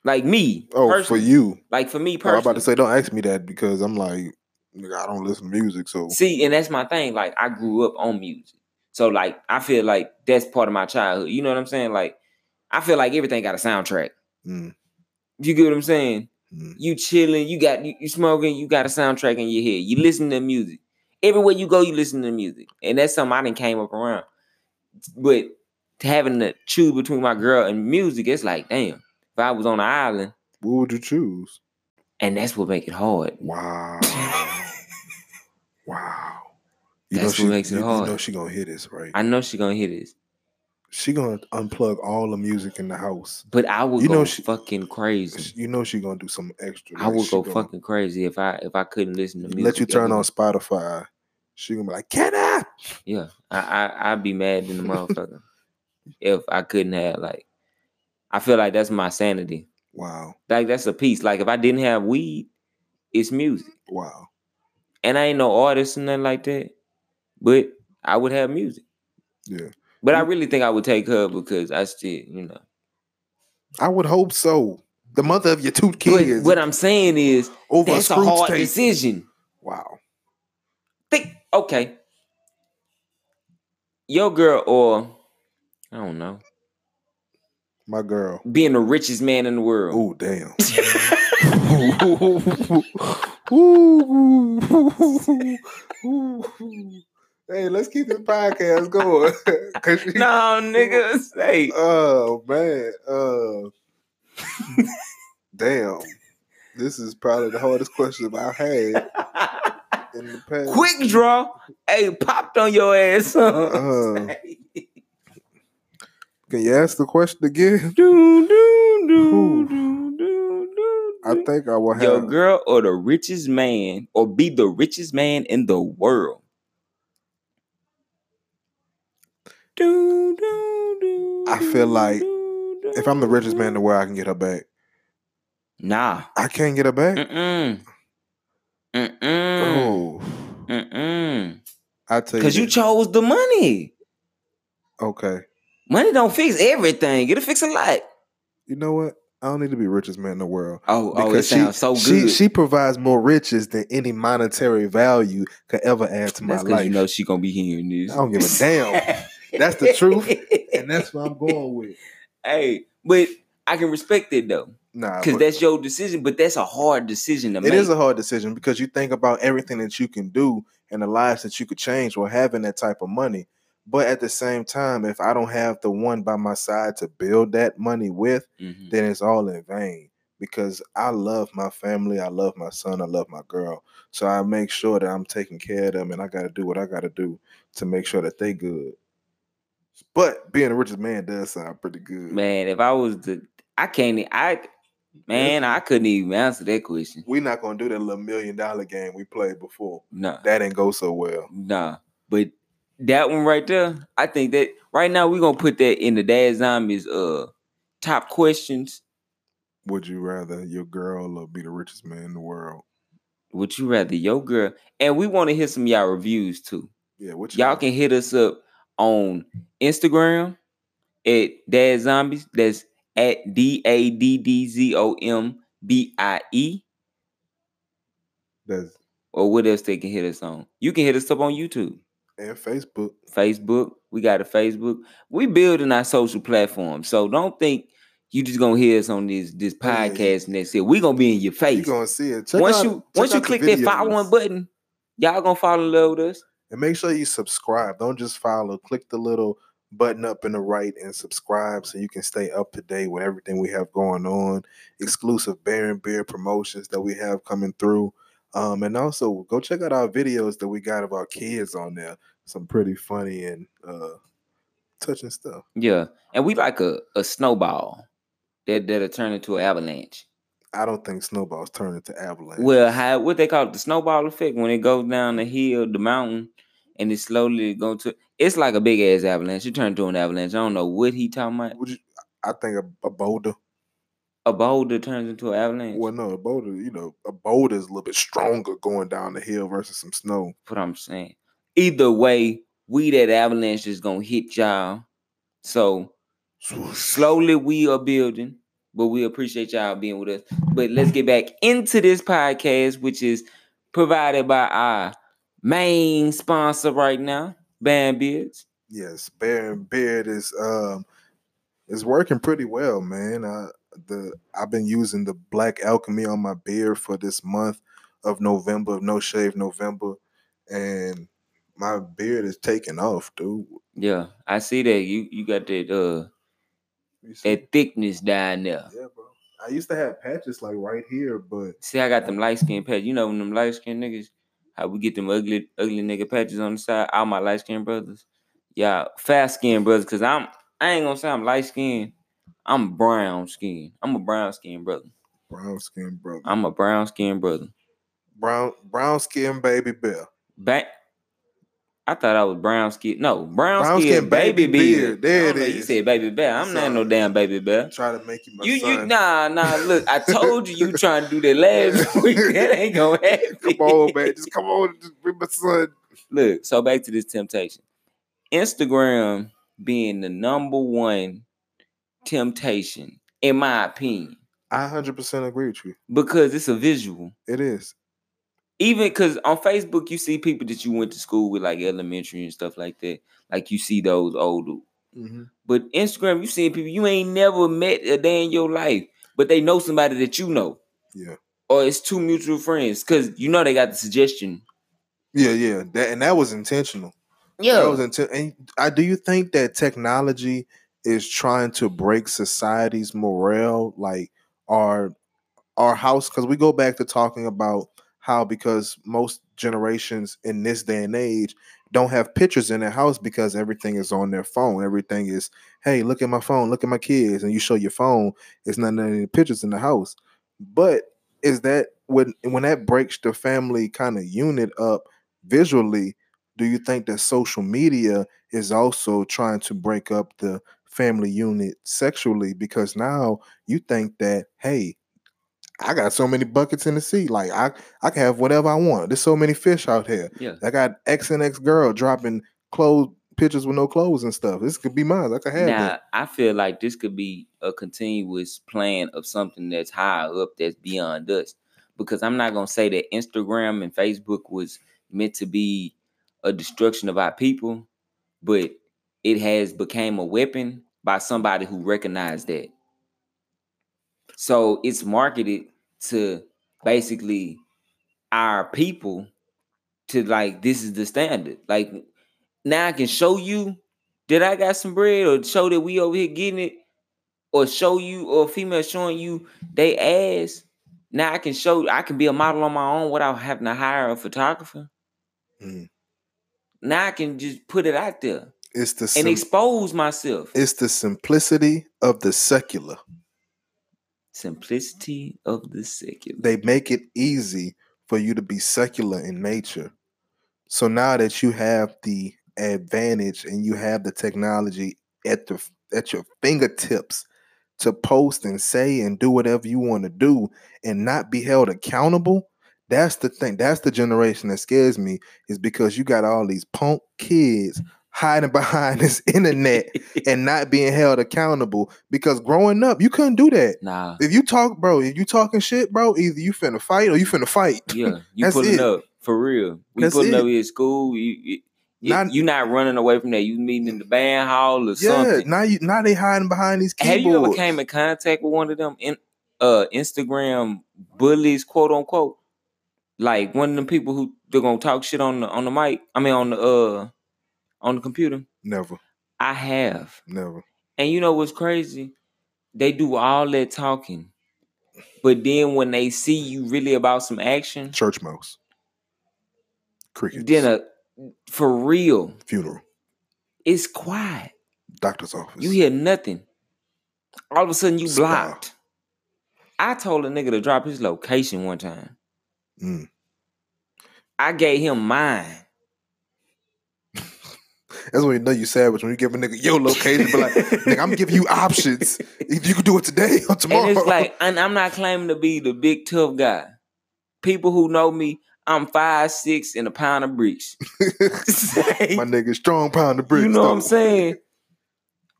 Like me? Oh, personally. For you? Like for me personally? Oh, I was about to say, don't ask me that, because I'm like, I don't listen to music. So see, and that's my thing. Like, I grew up on music, so like I feel like that's part of my childhood. You know what I'm saying? Like, I feel like everything got a soundtrack. Mm. You get what I'm saying? Mm. You chilling, you got you, you smoking, you got a soundtrack in your head. You listen to music. Everywhere you go, you listen to music, and that's something I done came up around. But having to choose between my girl and music, it's like, damn, if I was on an island, what would you choose? And that's what makes it hard. Wow. Wow. You that's know she, what makes it you, hard. You know she gonna hear this, right? I know she gonna hear this. She gonna unplug all the music in the house. But I would you go know she, fucking crazy. You know she gonna do some extra. I like would go gonna, fucking crazy if I if I couldn't listen to music. Let you turn on Spotify. She gonna be like, can I? Yeah. I, I, I'd be mad than the motherfucker if I couldn't have, like, I feel like that's my sanity. Wow. Like, that's a piece. Like, if I didn't have weed, it's music. Wow. And I ain't no artist and nothing like that, but I would have music. Yeah. But I really think I would take her, because I still, you know. I would hope so. The mother of your two kids. But what I'm saying is, over that's a, a hard tape. Decision. Wow. Think, okay. Your girl or, I don't know. My girl. Being the richest man in the world. Oh, damn. Hey, let's keep this podcast going. she, no, nigga, say. Oh, man. Uh, damn. This is probably the hardest question I've had in the past. Quick draw. Hey, popped on your ass. Uh, can you ask the question again? Do, do, do, do, do, do. I think I will have. Your girl or the richest man, or be the richest man in the world? I feel like if I'm the richest man in the world, I can get her back. Nah, I can't get her back. Mm-mm. Mm-mm. Oh. Mm-mm. I tell you, because you chose the money. Okay. Money don't fix everything. It'll fix a lot. You know what? I don't need to be richest man in the world. Oh, oh, it sounds so good. She, she provides more riches than any monetary value could ever add to my life. That's because you know she gonna be hearing this. I don't give a damn. That's the truth, and that's what I'm going with. Hey, but I can respect it, though. Nah, because that's your decision, but that's a hard decision to it make. It is a hard decision, because you think about everything that you can do and the lives that you could change while having that type of money. But at the same time, if I don't have the one by my side to build that money with, mm-hmm. then it's all in vain, because I love my family. I love my son. I love my girl. So I make sure that I'm taking care of them, and I got to do what I got to do to make sure that they good. But being the richest man does sound pretty good. Man, if I was the, I can't, I, man, I couldn't even answer that question. We're not going to do that little million dollar game we played before. No. Nah. That didn't go so well. Nah. But that one right there, I think that right now we're going to put that in the Dad Zombies uh, top questions. Would you rather your girl or be the richest man in the world? Would you rather your girl? And we want to hear some of y'all reviews too. Yeah, what y'all mean? Can hit us up on Instagram at Dad Zombies. That's at D A D D Z O M B I E. That's or what else they can hit us on. You can hit us up on YouTube. And Facebook. Facebook. We got a Facebook. We building our social platform. So don't think you just gonna hear us on this this podcast yeah. next year. We gonna be in your face. You're gonna see it. Check once out, you once you click that follow button, y'all gonna fall in love with us. And make sure you subscribe. Don't just follow. Click the little button up in the right and subscribe so you can stay up to date with everything we have going on. Exclusive Baron Beard promotions that we have coming through. Um, and also go check out our videos that we got about kids on there. Some pretty funny and uh, touching stuff. Yeah. And we like a, a snowball that, that'll turn into an avalanche. I don't think snowballs turn into avalanche. Well, how, what they call it, the snowball effect, when it goes down the hill, the mountain, and it slowly go to, it's like a big ass avalanche. It turned to an avalanche. I don't know what he talking about. Would you, I think a, a boulder. A boulder turns into an avalanche? Well, no, a boulder, you know, a boulder is a little bit stronger going down the hill versus some snow. That's what I'm saying. Either way, we that avalanche is going to hit y'all. So, slowly we are building, but we appreciate y'all being with us. But let's get back into this podcast, which is provided by our main sponsor right now, Baron Beard. Yes, Baron Beard is, um, is working pretty well, man. I... The I've been using the Black Alchemy on my beard for this month of November, of No Shave November, and my beard is taking off, dude. Yeah, I see that you you got that uh that thickness down there. Yeah, bro. I used to have patches like right here, but see, I got them light skin patches. You know, when them light skin niggas, how we get them ugly ugly nigga patches on the side. All my light skin brothers, yeah, fast skin brothers, cause I'm I ain't gonna say I'm light skinned. I'm brown skin. I'm a brown skin brother. Brown skin brother. I'm a brown skin brother. Brown brown skin baby bear. Ba- I thought I was brown skin. No, brown, brown skin, skin baby, baby bear. There it is. You said baby bear. I'm son, not no damn baby bear. I'm trying to make you my you, son. You, nah, nah. Look, I told you you trying to do that last week. That ain't gonna happen. Come on, man. Just come on. Just be my son. Look. So back to this temptation. Instagram being the number one temptation, in my opinion. I one hundred percent agree with you. Because it's a visual. It is. Even because on Facebook, you see people that you went to school with, like elementary and stuff like that. Like, you see those old dudes. Mm-hmm. But Instagram, you see people you ain't never met a day in your life, but they know somebody that you know. Yeah. Or it's two mutual friends, because you know they got the suggestion. Yeah, yeah. That, and that was intentional. Yeah. That was inten- and I do you think that technology is trying to break society's morale, like our our house, because we go back to talking about how, because most generations in this day and age don't have pictures in their house because everything is on their phone. Everything is, hey, look at my phone, look at my kids, and you show your phone. It's not any pictures in the house. But is that when when that breaks the family kind of unit up visually? Do you think that social media is also trying to break up the family unit sexually, because now you think that, hey, I got so many buckets in the sea, like I, I can have whatever I want. There's so many fish out here. Yeah. I got X and X girl dropping clothes pictures with no clothes and stuff. This could be mine. I could have now, it. I feel like this could be a continuous plan of something that's higher up, that's beyond us. Because I'm not gonna say that Instagram and Facebook was meant to be a destruction of our people, but it has became a weapon by somebody who recognized that. So it's marketed to basically our people to, like, this is the standard. Like, now I can show you that I got some bread, or show that we over here getting it, or show you, or a female showing you they ass. Now I can show, I can be a model on my own without having to hire a photographer. Mm. Now I can just put it out there. It's the sim- and expose myself. It's the simplicity of the secular. Simplicity of the secular. They make it easy for you to be secular in nature. So now that you have the advantage and you have the technology at the at your fingertips to post and say and do whatever you want to do and not be held accountable. That's the thing. That's the generation that scares me, is because you got all these punk kids hiding behind this internet and not being held accountable, because growing up, you couldn't do that. Nah. If you talk, bro, if you talking shit, bro, either you finna fight or you finna fight. Yeah, you that's pulling it. Up. For real. We that's pulling it. Up here at school. You, you, you, not, you're not running away from that. You meeting in the band hall or yeah, something. Yeah, now, you, now they hiding behind these keyboards. Have you ever came in contact with one of them in, uh, Instagram bullies, quote unquote? Like one of them people who they're gonna talk shit on the on the mic. I mean on the uh on the computer. Never. I have. Never. And you know what's crazy? They do all that talking But then when they see you really about some action, church mouse, crickets. Then a for real funeral. It's quiet. Doctor's office. You hear nothing. All of a sudden you Spa. blocked. I told a nigga to drop his location one time. Mm. I gave him mine. That's when you know you savage, when you give a nigga your location, but like, nigga, I'm giving you options. You can do it today or tomorrow. And it's like, and I'm not claiming to be the big tough guy. People who know me, I'm five six and a pound of bricks. My nigga, strong pound of bricks. You know though. What I'm saying?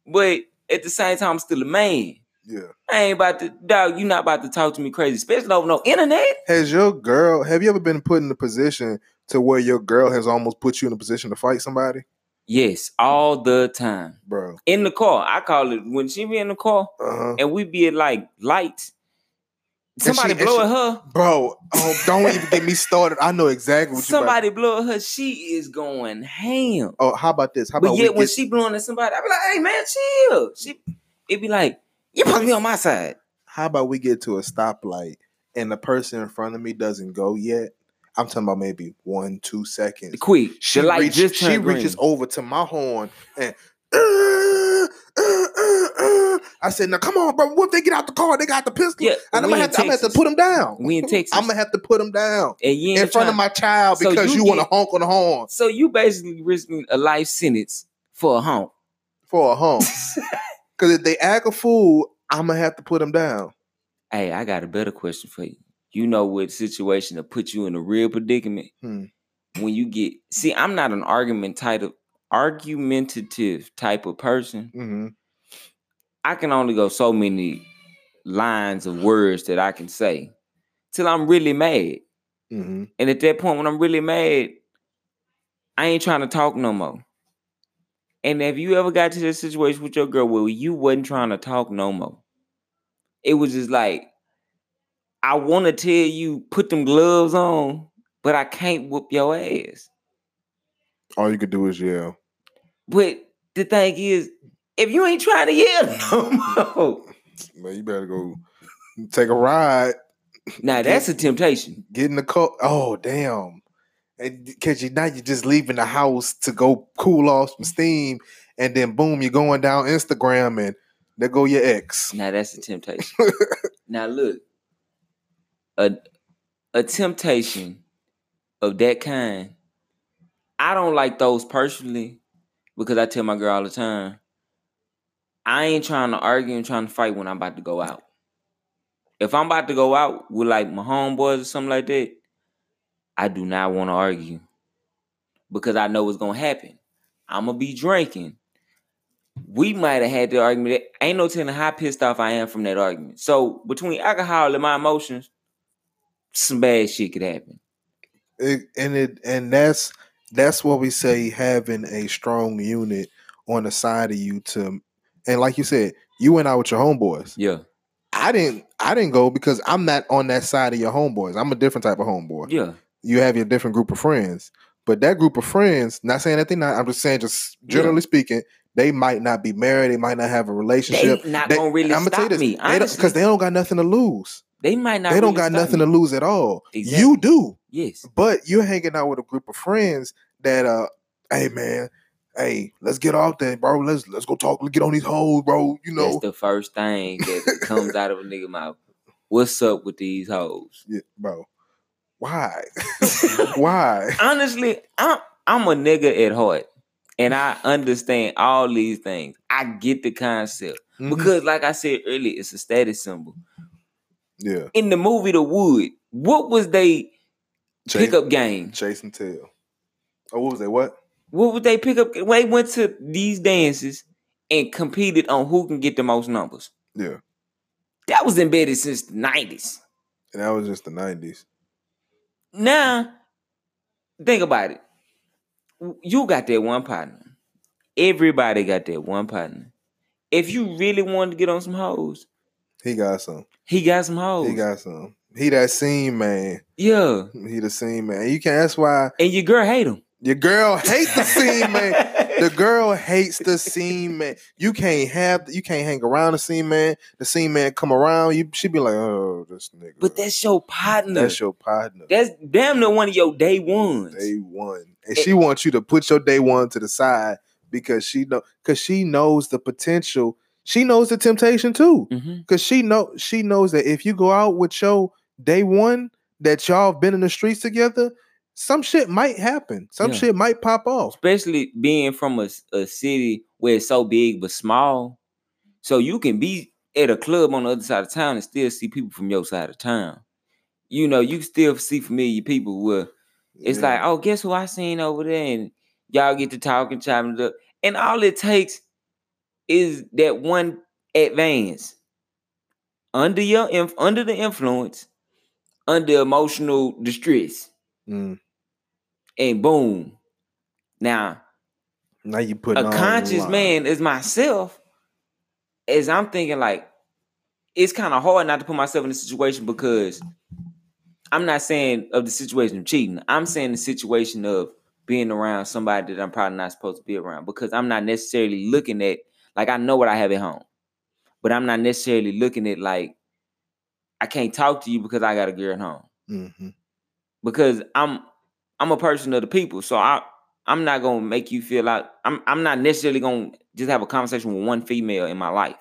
But at the same time, I'm still a man. Yeah. I ain't about to, dog, you not about to talk to me crazy, especially over no internet. Has your girl, have you ever been put in a position to where your girl has almost put you in a position to fight somebody? Yes, all the time. Bro. In the car. I call it, when she be in the car, uh-huh. and we be at like lights, somebody she, blow she, at her. Bro, oh, don't even get me started. I know exactly what somebody you Somebody blow at her, she is going ham. Oh, how about this? How about but yet we when get... she blowing at somebody, I be like, hey man, chill. She, it be like, you put me on my side. How about we get to a stoplight and the person in front of me doesn't go yet? I'm talking about maybe one, two seconds. Quick. She, light reach, just she reaches over to my horn and uh, uh, uh, uh. I said, now come on, bro. What if they get out the car? They got the pistol. Yeah, and I'm going to have to put them down. We in Texas. I'm going to have to put them down and you in front of my child because so you, you want to honk on the horn. So you basically risking a life sentence for a honk. For a honk. Because if they act a fool, I'm going to have to put them down. Hey, I got a better question for you. You know what situation to put you in a real predicament? Hmm. When you get... See, I'm not an argument type of, argumentative type of person. Mm-hmm. I can only go so many lines of words that I can say till I'm really mad. Mm-hmm. And at that point, when I'm really mad, I ain't trying to talk no more. And if you ever got to this situation with your girl where you wasn't trying to talk no more, it was just like, I want to tell you, put them gloves on, but I can't whoop your ass. All you could do is yell. But the thing is, if you ain't trying to yell no more. Man, you better go take a ride. Now, get, that's a temptation. Get in the car. Oh, damn. Because you, now you're just leaving the house to go cool off some steam, and then boom, you're going down Instagram, and there go your ex. Now, that's a temptation. Now, look. A, a temptation of that kind, I don't like those personally because I tell my girl all the time, I ain't trying to argue and trying to fight when I'm about to go out. If I'm about to go out with like my homeboys or something like that, I do not want to argue because I know what's going to happen. I'm going to be drinking. We might have had the argument. Ain't no telling how pissed off I am from that argument. So between alcohol and my emotions, some bad shit could happen. It, and it and that's that's what we say, having a strong unit on the side of you to, and like you said, you went out with your homeboys. Yeah. I didn't I didn't go because I'm not on that side of your homeboys. I'm a different type of homeboy. Yeah. You have your different group of friends. But that group of friends, not saying that they're not, I'm just saying just generally yeah. speaking, they might not be married, they might not have a relationship. They not they, gonna really I'm gonna stop tell you this, because they, they don't got nothing to lose. They might not. They don't really got nothing me. to lose at all. Exactly. You do. Yes. But you're hanging out with a group of friends that, uh, hey man, hey, let's get off that, bro. Let's let's go talk. Let's get on these hoes, bro. You know, that's the first thing that comes out of a nigga mouth. What's up with these hoes, yeah, bro? Why? Why? Honestly, I'm I'm a nigga at heart, and I understand all these things. I get the concept mm-hmm. because, like I said earlier, it's a status symbol. Yeah. In the movie The Wood, what was they Chase, pickup game? Chase and Tell. Oh, what was they what? What was they pickup? They went to these dances and competed on who can get the most numbers. Yeah. That was embedded since the nineties. And that was just the nineties. Now, think about it. You got that one partner. Everybody got that one partner. If you really wanted to get on some hoes, he got some. He got some hoes. He got some. He that scene man. Yeah. He the scene man. You can't. That's why. And your girl hate him. Your girl hate the scene man. The girl hates the scene man. You can't have, you can't hang around the scene man. The scene man come around, you she be like, oh, this nigga. But that's your partner. That's your partner. That's damn near one of your day ones. Day one, and it, she wants you to put your day one to the side because she know, because she knows the potential. She knows the temptation too, because mm-hmm. she know she knows that if you go out with your day one, that y'all been in the streets together, some shit might happen. Some yeah. shit might pop off. Especially being from a, a city where it's so big but small. So you can be at a club on the other side of town and still see people from your side of town. You know, you still see familiar people where it's yeah. like, oh, guess who I seen over there? And y'all get to talking, chopping it up. And all it takes is that one advance. Under your inf- under the influence, under emotional distress. Mm. And boom. Now, now you put a conscious man as myself, as I'm thinking like, it's kind of hard not to put myself in a situation because I'm not saying of the situation of cheating. I'm saying the situation of being around somebody that I'm probably not supposed to be around because I'm not necessarily looking at, like I know what I have at home, but I'm not necessarily looking at like, I can't talk to you because I got a girl at home. Mm-hmm. Because I'm I'm a person of the people. So I, I'm not gonna make you feel like I'm I'm not necessarily gonna just have a conversation with one female in my life.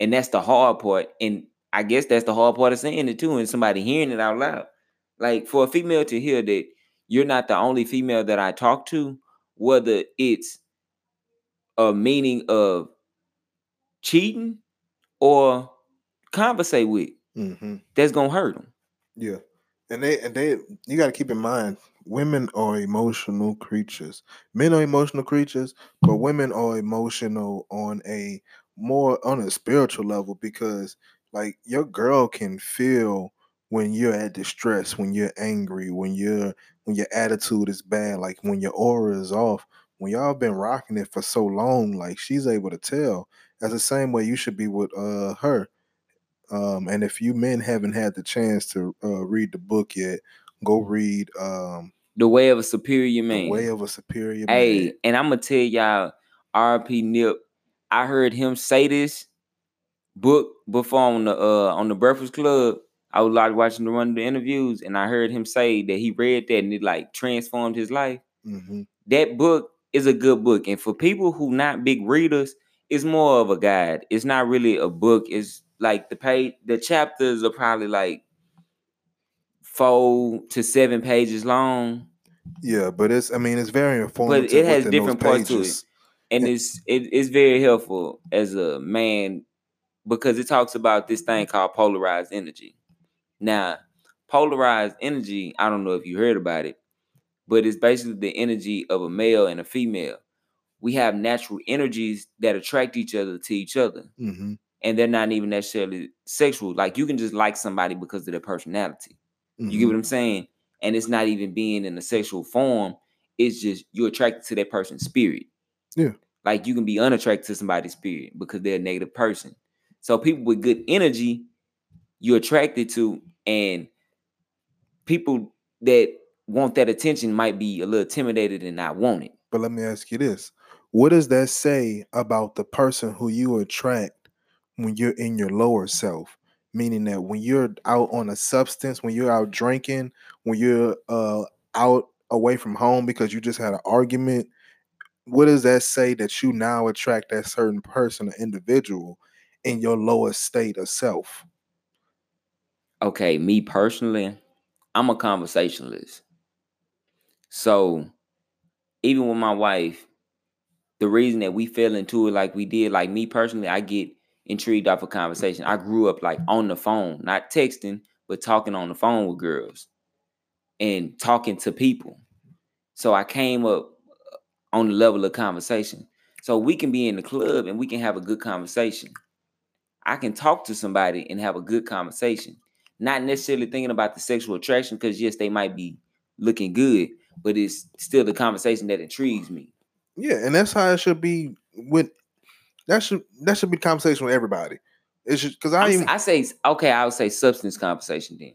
And that's the hard part. And I guess that's the hard part of saying it too, and somebody hearing it out loud. Like for a female to hear that you're not the only female that I talk to, whether it's a meaning of cheating or conversate with, mm-hmm. that's gonna hurt them. Yeah. And they, and they, you got to keep in mind, women are emotional creatures. Men are emotional creatures, but women are emotional on a more, on a spiritual level because, like, your girl can feel when you're at distress, when you're angry, when you're, when your attitude is bad, like when your aura is off. When y'all been rocking it for so long, like she's able to tell. That's the same way you should be with uh her. Um, and if you men haven't had the chance to uh, read the book yet, go read um, The Way of a Superior Man. The Way of a Superior Man. Hey, and I'm going to tell y'all, R. P. Nip, I heard him say this book before on the uh, on the Breakfast Club. I was like watching the run of the interviews, and I heard him say that he read that and it like transformed his life. Mm-hmm. That book is a good book. And for people who not big readers, it's more of a guide. It's not really a book. It's like the page, the chapters are probably like four to seven pages long. Yeah, but it's, I mean, it's very informative. But it has different parts to it. And yeah. it's it, it's very helpful as a man because it talks about this thing called polarized energy. Now, polarized energy, I don't know if you heard about it, but it's basically the energy of a male and a female. We have natural energies that attract each other to each other. Mm-hmm. And they're not even necessarily sexual. Like, you can just like somebody because of their personality. Mm-hmm. You get what I'm saying? And it's not even being in a sexual form. It's just you're attracted to that person's spirit. Yeah. Like, you can be unattracted to somebody's spirit because they're a negative person. So people with good energy, you're attracted to. And people that want that attention might be a little intimidated and not want it. But let me ask you this. What does that say about the person who you attract when you're in your lower self, meaning that when you're out on a substance, when you're out drinking, when you're uh, out away from home because you just had an argument, what does that say that you now attract that certain person or individual in your lower state of self? Okay, me personally, I'm a conversationalist. So even with my wife, the reason that we fell into it like we did, like me personally, I get intrigued off a conversation. I grew up like on the phone, not texting, but talking on the phone with girls and talking to people. So I came up on the level of conversation. So we can be in the club and we can have a good conversation. I can talk to somebody and have a good conversation. Not necessarily thinking about the sexual attraction because yes, they might be looking good, but it's still the conversation that intrigues me. Yeah, and that's how it should be with That should that should be conversation with everybody. It's just because I even, I say okay, I would say substance conversation then.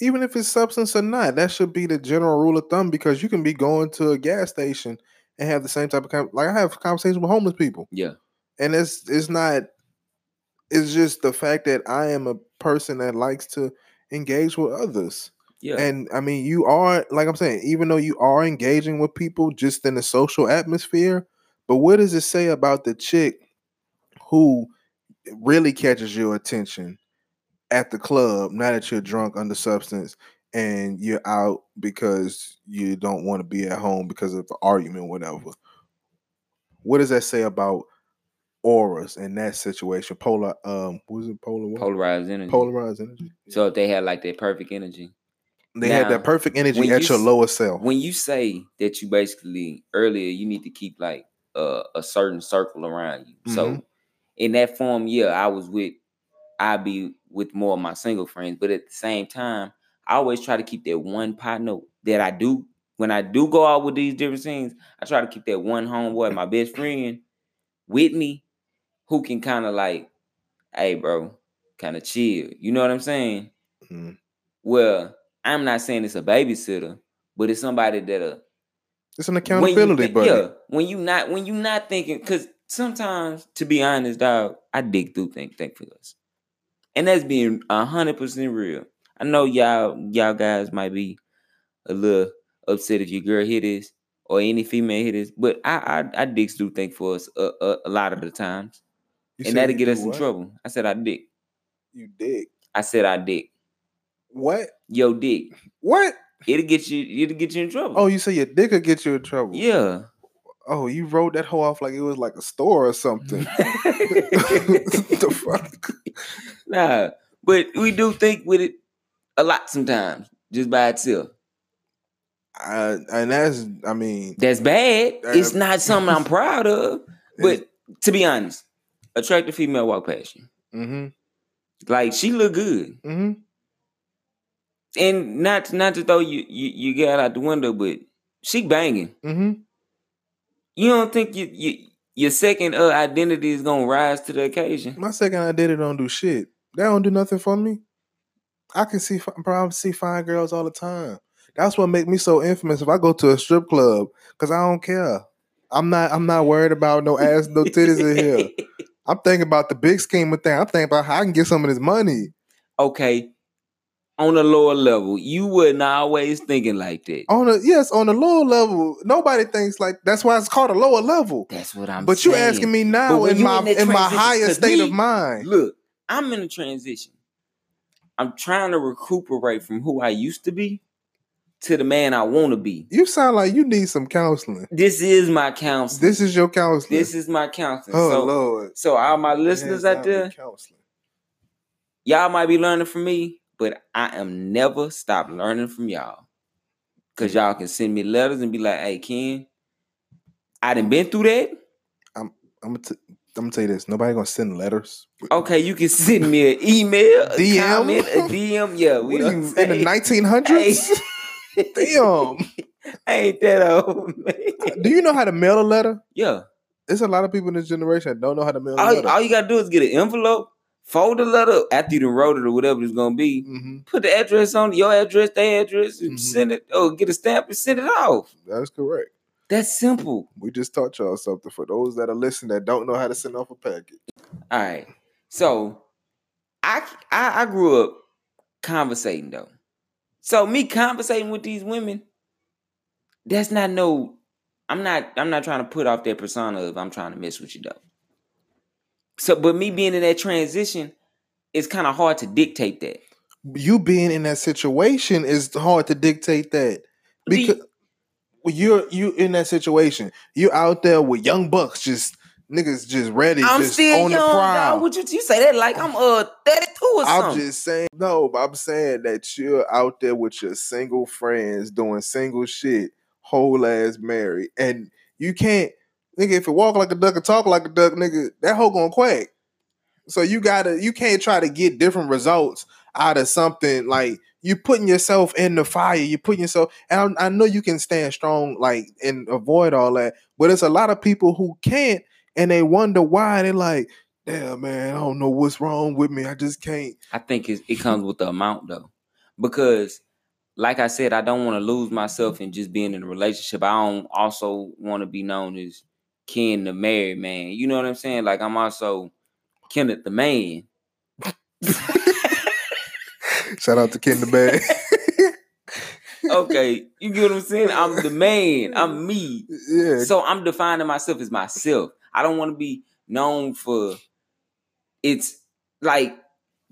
Even if it's substance or not, that should be the general rule of thumb because you can be going to a gas station and have the same type of con- like I have conversations with homeless people. Yeah, and it's it's not. It's just the fact that I am a person that likes to engage with others. Yeah, and I mean, you are, like I'm saying, even though you are engaging with people just in the social atmosphere, but what does it say about the chick who really catches your attention at the club now that you're drunk under substance and you're out because you don't want to be at home because of an argument or whatever? What does that say about auras in that situation? Polar, um, what was it? Polar, what? Polarized energy. Polarized energy. So if they had like that perfect energy. They now, had that perfect energy at you, your lower self. When you say that you basically earlier, you need to keep like uh, a certain circle around you. Mm-hmm. So in that form, yeah, I was with, I be with more of my single friends. But at the same time, I always try to keep that one partner that I do. When I do go out with these different things, I try to keep that one homeboy, my best friend, with me, who can kind of like, hey, bro, kind of chill. You know what I'm saying? Mm-hmm. Well, I'm not saying it's a babysitter, but it's somebody that'll. It's an accountability th- buddy. Yeah, when you not when you not thinking, because sometimes, to be honest, dog, I dig through things. Think for us, and that's being a hundred percent real. I know y'all y'all guys might be a little upset if your girl hit this or any female hit this, but I I, I dig through things for us a, a, a lot of the times, you and that'll get us what? in trouble. I said I dig. You dig. I said I dig. What? Your dick. What? It'll get you it'll get you in trouble. Oh, you say your dick will get you in trouble. Yeah. Oh, you wrote that hoe off like it was like a store or something. The fuck? Nah. But we do think with it a lot sometimes, just by itself. Uh, and that's I mean that's bad. That's, it's not something I'm proud of. But to be honest, attractive female walk past you. Mm-hmm. Like she look good. Mm-hmm. And not not to throw you, you you get out the window, but she banging. Mm-hmm. You don't think you, you your second uh, identity is gonna rise to the occasion? My second identity don't do shit. That don't do nothing for me. I can see probably see fine girls all the time. That's what make me so infamous. If I go to a strip club, because I don't care. I'm not I'm not worried about no ass, no titties in here. I'm thinking about the big scheme of things. I'm thinking about how I can get some of this money. Okay. On a lower level, you wasn't always thinking like that. On a yes, on a lower level, nobody thinks like that's why it's called a lower level. That's what I'm. But saying. But you asking me now in my in, in my higher state me, of mind. Look, I'm in a transition. I'm trying to recuperate from who I used to be to the man I want to be. You sound like you need some counseling. This is my counseling. This is your counseling. This is my counseling. Oh so, Lord! So all my listeners out there, counseling. Y'all might be learning from me. But I am never stop learning from y'all. Because y'all can send me letters and be like, hey, Ken, I done been through that. I'm I'm going to tell you this. Nobody going to send letters. Okay, you can send me an email, a D M. Comment, a D M. Yeah, we what you, in the nineteen hundreds? Hey. Damn. I ain't that old, man. Do you know how to mail a letter? Yeah. There's a lot of people in this generation that don't know how to mail a all, letter. All you got to do is get an envelope. Fold the letter after you done wrote it or whatever it's going to be. Mm-hmm. Put the address on your address, their address, and mm-hmm. send it, or get a stamp and send it off. That's correct. That's simple. We just taught y'all something for those that are listening that don't know how to send off a package. All right. So I, I, I grew up conversating, though. So me conversating with these women, that's not no, I'm not, I'm not trying to put off that persona of I'm trying to mess with you, though. So, but me being in that transition, it's kind of hard to dictate that. You being in that situation is hard to dictate that because the, you're you in that situation. You're out there with young bucks, just niggas, just ready. I'm just still on young, the prowl. Would you, you say that like I'm uh thirty-two or something? I'm just saying no, but I'm saying that you're out there with your single friends doing single shit, whole ass married, and you can't. Nigga, if it walk like a duck and talk like a duck, nigga, that hoe gonna quack. So you gotta, you can't try to get different results out of something. Like, you putting yourself in the fire. You putting yourself, and I, I know you can stand strong, like, and avoid all that. But it's a lot of people who can't, and they wonder why. They're like, damn, man, I don't know what's wrong with me. I just can't. I think it's, it comes with the amount, though. Because, like I said, I don't want to lose myself in just being in a relationship. I don't also want to be known as Ken the married man. You know what I'm saying? Like, I'm also Kenneth the man. Shout out to Ken the man. Okay, you get what I'm saying? I'm the man. I'm me. Yeah. So I'm defining myself as myself. I don't want to be known for, it's like,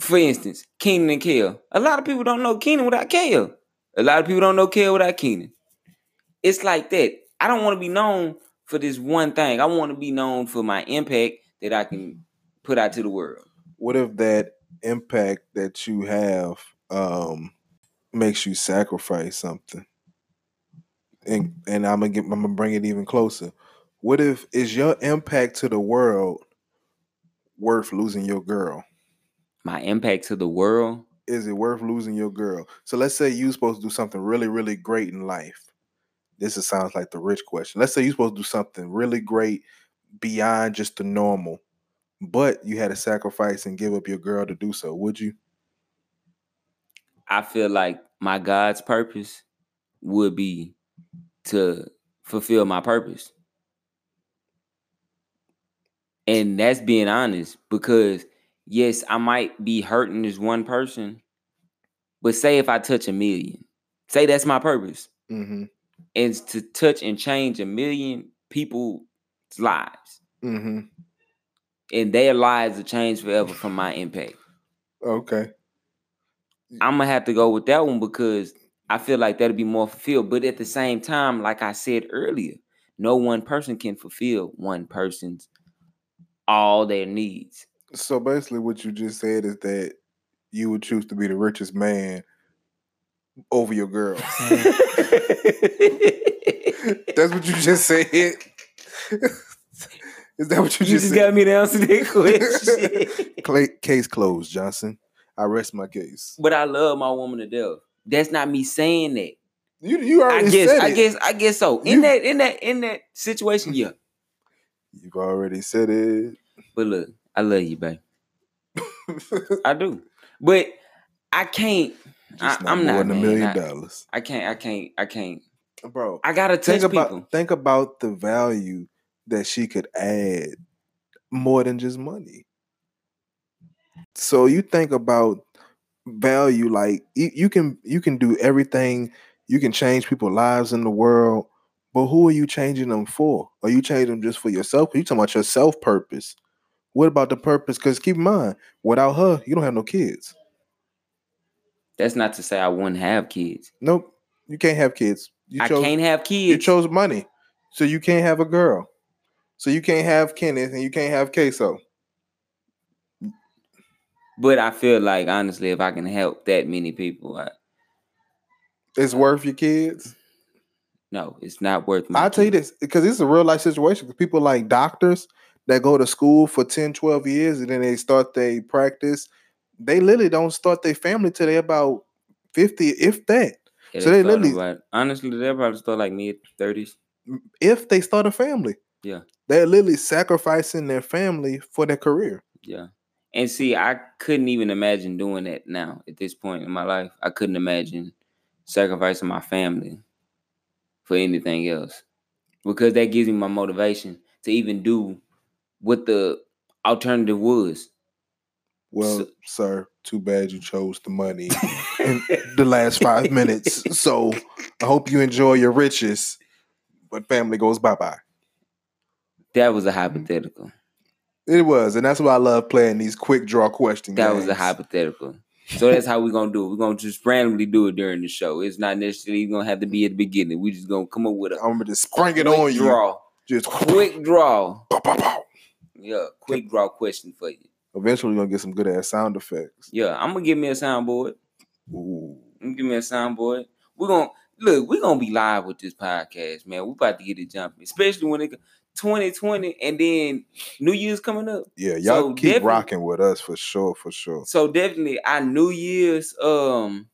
for instance, Keenan and Kel. A lot of people don't know Keenan without Kel. A lot of people don't know Kel without Keenan. It's like that. I don't want to be known for this one thing. I want to be known for my impact that I can put out to the world. What if that impact that you have um, makes you sacrifice something? And and I'm gonna get, I'm gonna bring it even closer. What if is your impact to the world worth losing your girl? My impact to the world? Is it worth losing your girl? So let's say you're supposed to do something really, really great in life. This is, sounds like the rich question. Let's say you're supposed to do something really great beyond just the normal, but you had to sacrifice and give up your girl to do so. Would you? I feel like my God's purpose would be to fulfill my purpose. And that's being honest, because yes, I might be hurting this one person, but say if I touch a million, say that's my purpose. Mm-hmm. And to touch and change a million people's lives. Mm-hmm. And their lives are changed forever from my impact. Okay. I'm going to have to go with that one because I feel like that'll be more fulfilled. But at the same time, like I said earlier, no one person can fulfill one person's all their needs. So basically what you just said is that you would choose to be the richest man over your girl. That's what you just said. Is that what you, you just, just said? You just got me to answer that question. Case closed, Johnson. I rest my case. But I love my woman to death. That's not me saying that. You you already I guess, said it. I guess I guess so. In you, that in that in that situation, yeah. You've already said it. But look, I love you, babe. I do. But I can't. Just I, not I'm more not than a million man, dollars. I, I can't. I can't. I can't. Bro, I gotta touch think about, people. Think about the value that she could add more than just money. So you think about value, like you, you can you can do everything. You can change people's lives in the world, but who are you changing them for? Are you changing them just for yourself? Are you talking about your self purpose? What about the purpose? Because keep in mind, without her, you don't have no kids. That's not to say I wouldn't have kids. Nope. You can't have kids. You chose, I can't have kids. You chose money. So you can't have a girl. So you can't have Kenneth and you can't have Queso. But I feel like, honestly, if I can help that many people. I, it's I, worth your kids? No, it's not worth my I'll kids. Tell you this, because it's a real life situation. People like doctors that go to school for ten, twelve years and then they start their practice. They literally don't start their family till they about fifty, if that. Yeah, so they, they literally, about, honestly, they probably start like mid thirties. If they start a family, yeah, they're literally sacrificing their family for their career. Yeah, and see, I couldn't even imagine doing that now at this point in my life. I couldn't imagine sacrificing my family for anything else because that gives me my motivation to even do what the alternative was. Well, so, sir, too bad you chose the money in the last five minutes. So I hope you enjoy your riches, but family goes bye-bye. That was a hypothetical. It was, and that's why I love playing these quick draw questions. That games. was a hypothetical. So that's how we're going to do it. We're going to just randomly do it during the show. It's not necessarily going to have to be at the beginning. We're just going to come up with a I'm gonna just spring it on draw. you. Just quick draw. Bow, bow, bow. Yeah, quick draw question for you. Eventually, we're going to get some good-ass sound effects. Yeah, I'm going to give me a soundboard. Ooh. I'm going to give me a soundboard. We're going to... Look, we're going to be live with this podcast, man. We're about to get it jumping, especially when it twenty twenty and then New Year's coming up. Yeah, y'all so keep rocking with us for sure, for sure. So definitely our New Year's, um,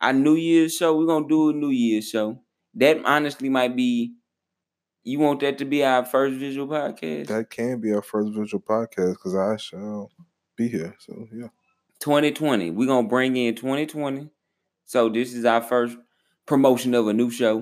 our New Year's show, we're going to do a New Year's show. That honestly might be... You want that to be our first visual podcast? That can be our first visual podcast because I shall be here. So, yeah. twenty twenty. We're going to bring in twenty twenty. So, this is our first promotion of a new show.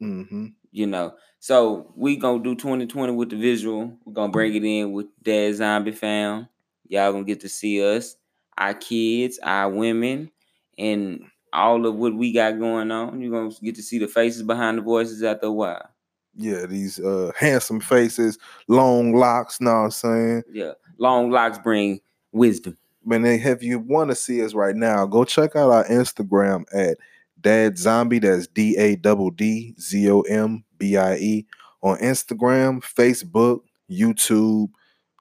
Mm-hmm. You know, so we gonna do twenty twenty with the visual. We're gonna bring it in with Dad Zombie fam. Y'all gonna get to see us, our kids, our women, and all of what we got going on. You're gonna get to see the faces behind the voices after a while. Yeah, these uh, handsome faces, long locks, know what I'm saying? Yeah, long locks bring wisdom. Man, if you want to see us right now, go check out our Instagram at Dad Zombie. That's D A D D Z O M B I E on Instagram, Facebook, YouTube,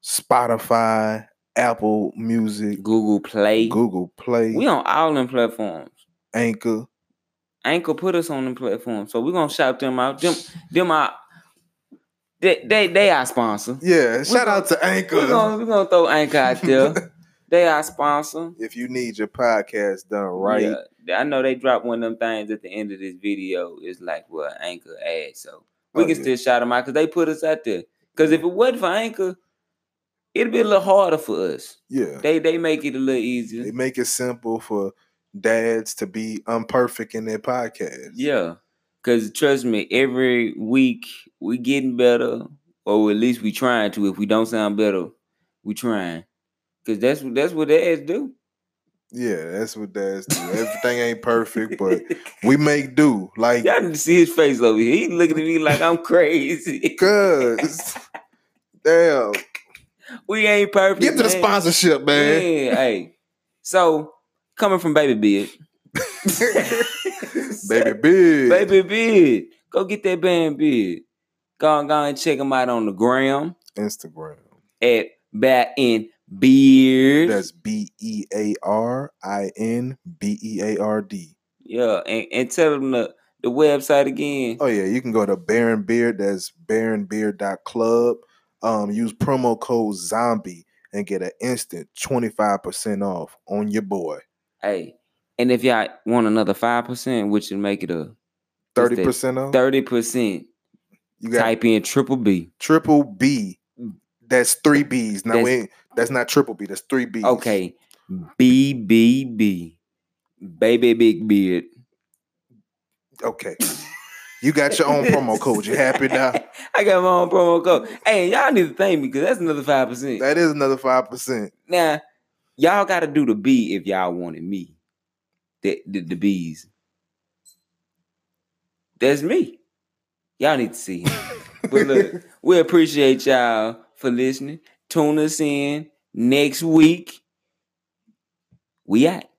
Spotify, Apple Music, Google Play. Google Play. We on all them platforms. Anchor. Anchor put us on the platform, so we're gonna shout them out. Them, them are they, they, they our sponsor. Yeah, shout out to Anchor. We're gonna, we're gonna throw Anchor out there. They our sponsor. If you need your podcast done right, yeah, I know they drop one of them things at the end of this video. It's like, well, Anchor ad, so we oh, can yeah. still shout them out because they put us out there. Because if it wasn't for Anchor, it'd be a little harder for us. Yeah, they they make it a little easier. They make it simple for dads to be imperfect in their podcast. Yeah, because trust me, every week we getting better, or at least we trying to. If we don't sound better, we trying, because that's what that's what dads do. Yeah, that's what dads do. Everything ain't perfect, but we make do. Like, y'all didn't see his face over here. He looking at me like I'm crazy. Cause damn, we ain't perfect. Get to man. The sponsorship, man. Yeah, hey, so. Coming from Baby Beard. Baby Beard. Baby Beard. Go get that Baron Beard. Go on, go and check him out on the gram. Instagram. At Baron Beard. That's B E A R I N B E A R D. Yeah, and, and tell them the, the website again. Oh, yeah, you can go to Baron Beard. That's Baron Beard dot club. Um, use promo code ZOMBIE and get an instant twenty-five percent off on your boy. Hey, and if y'all want another five percent, which would make it a thirty percent off? thirty percent. You got type in triple B. Triple B. That's three B's. Now that's, ain't, that's not triple B. That's three B's. Okay. B B B. Baby Big Beard. Okay. You got your own promo code. You happy now? I got my own promo code. Hey, y'all need to thank me because that's another five percent. That is another five percent. Now, y'all got to do the B if y'all wanted me. The, the, the B's. That's me. Y'all need to see him. But look, we appreciate y'all for listening. Tune us in next week. We out.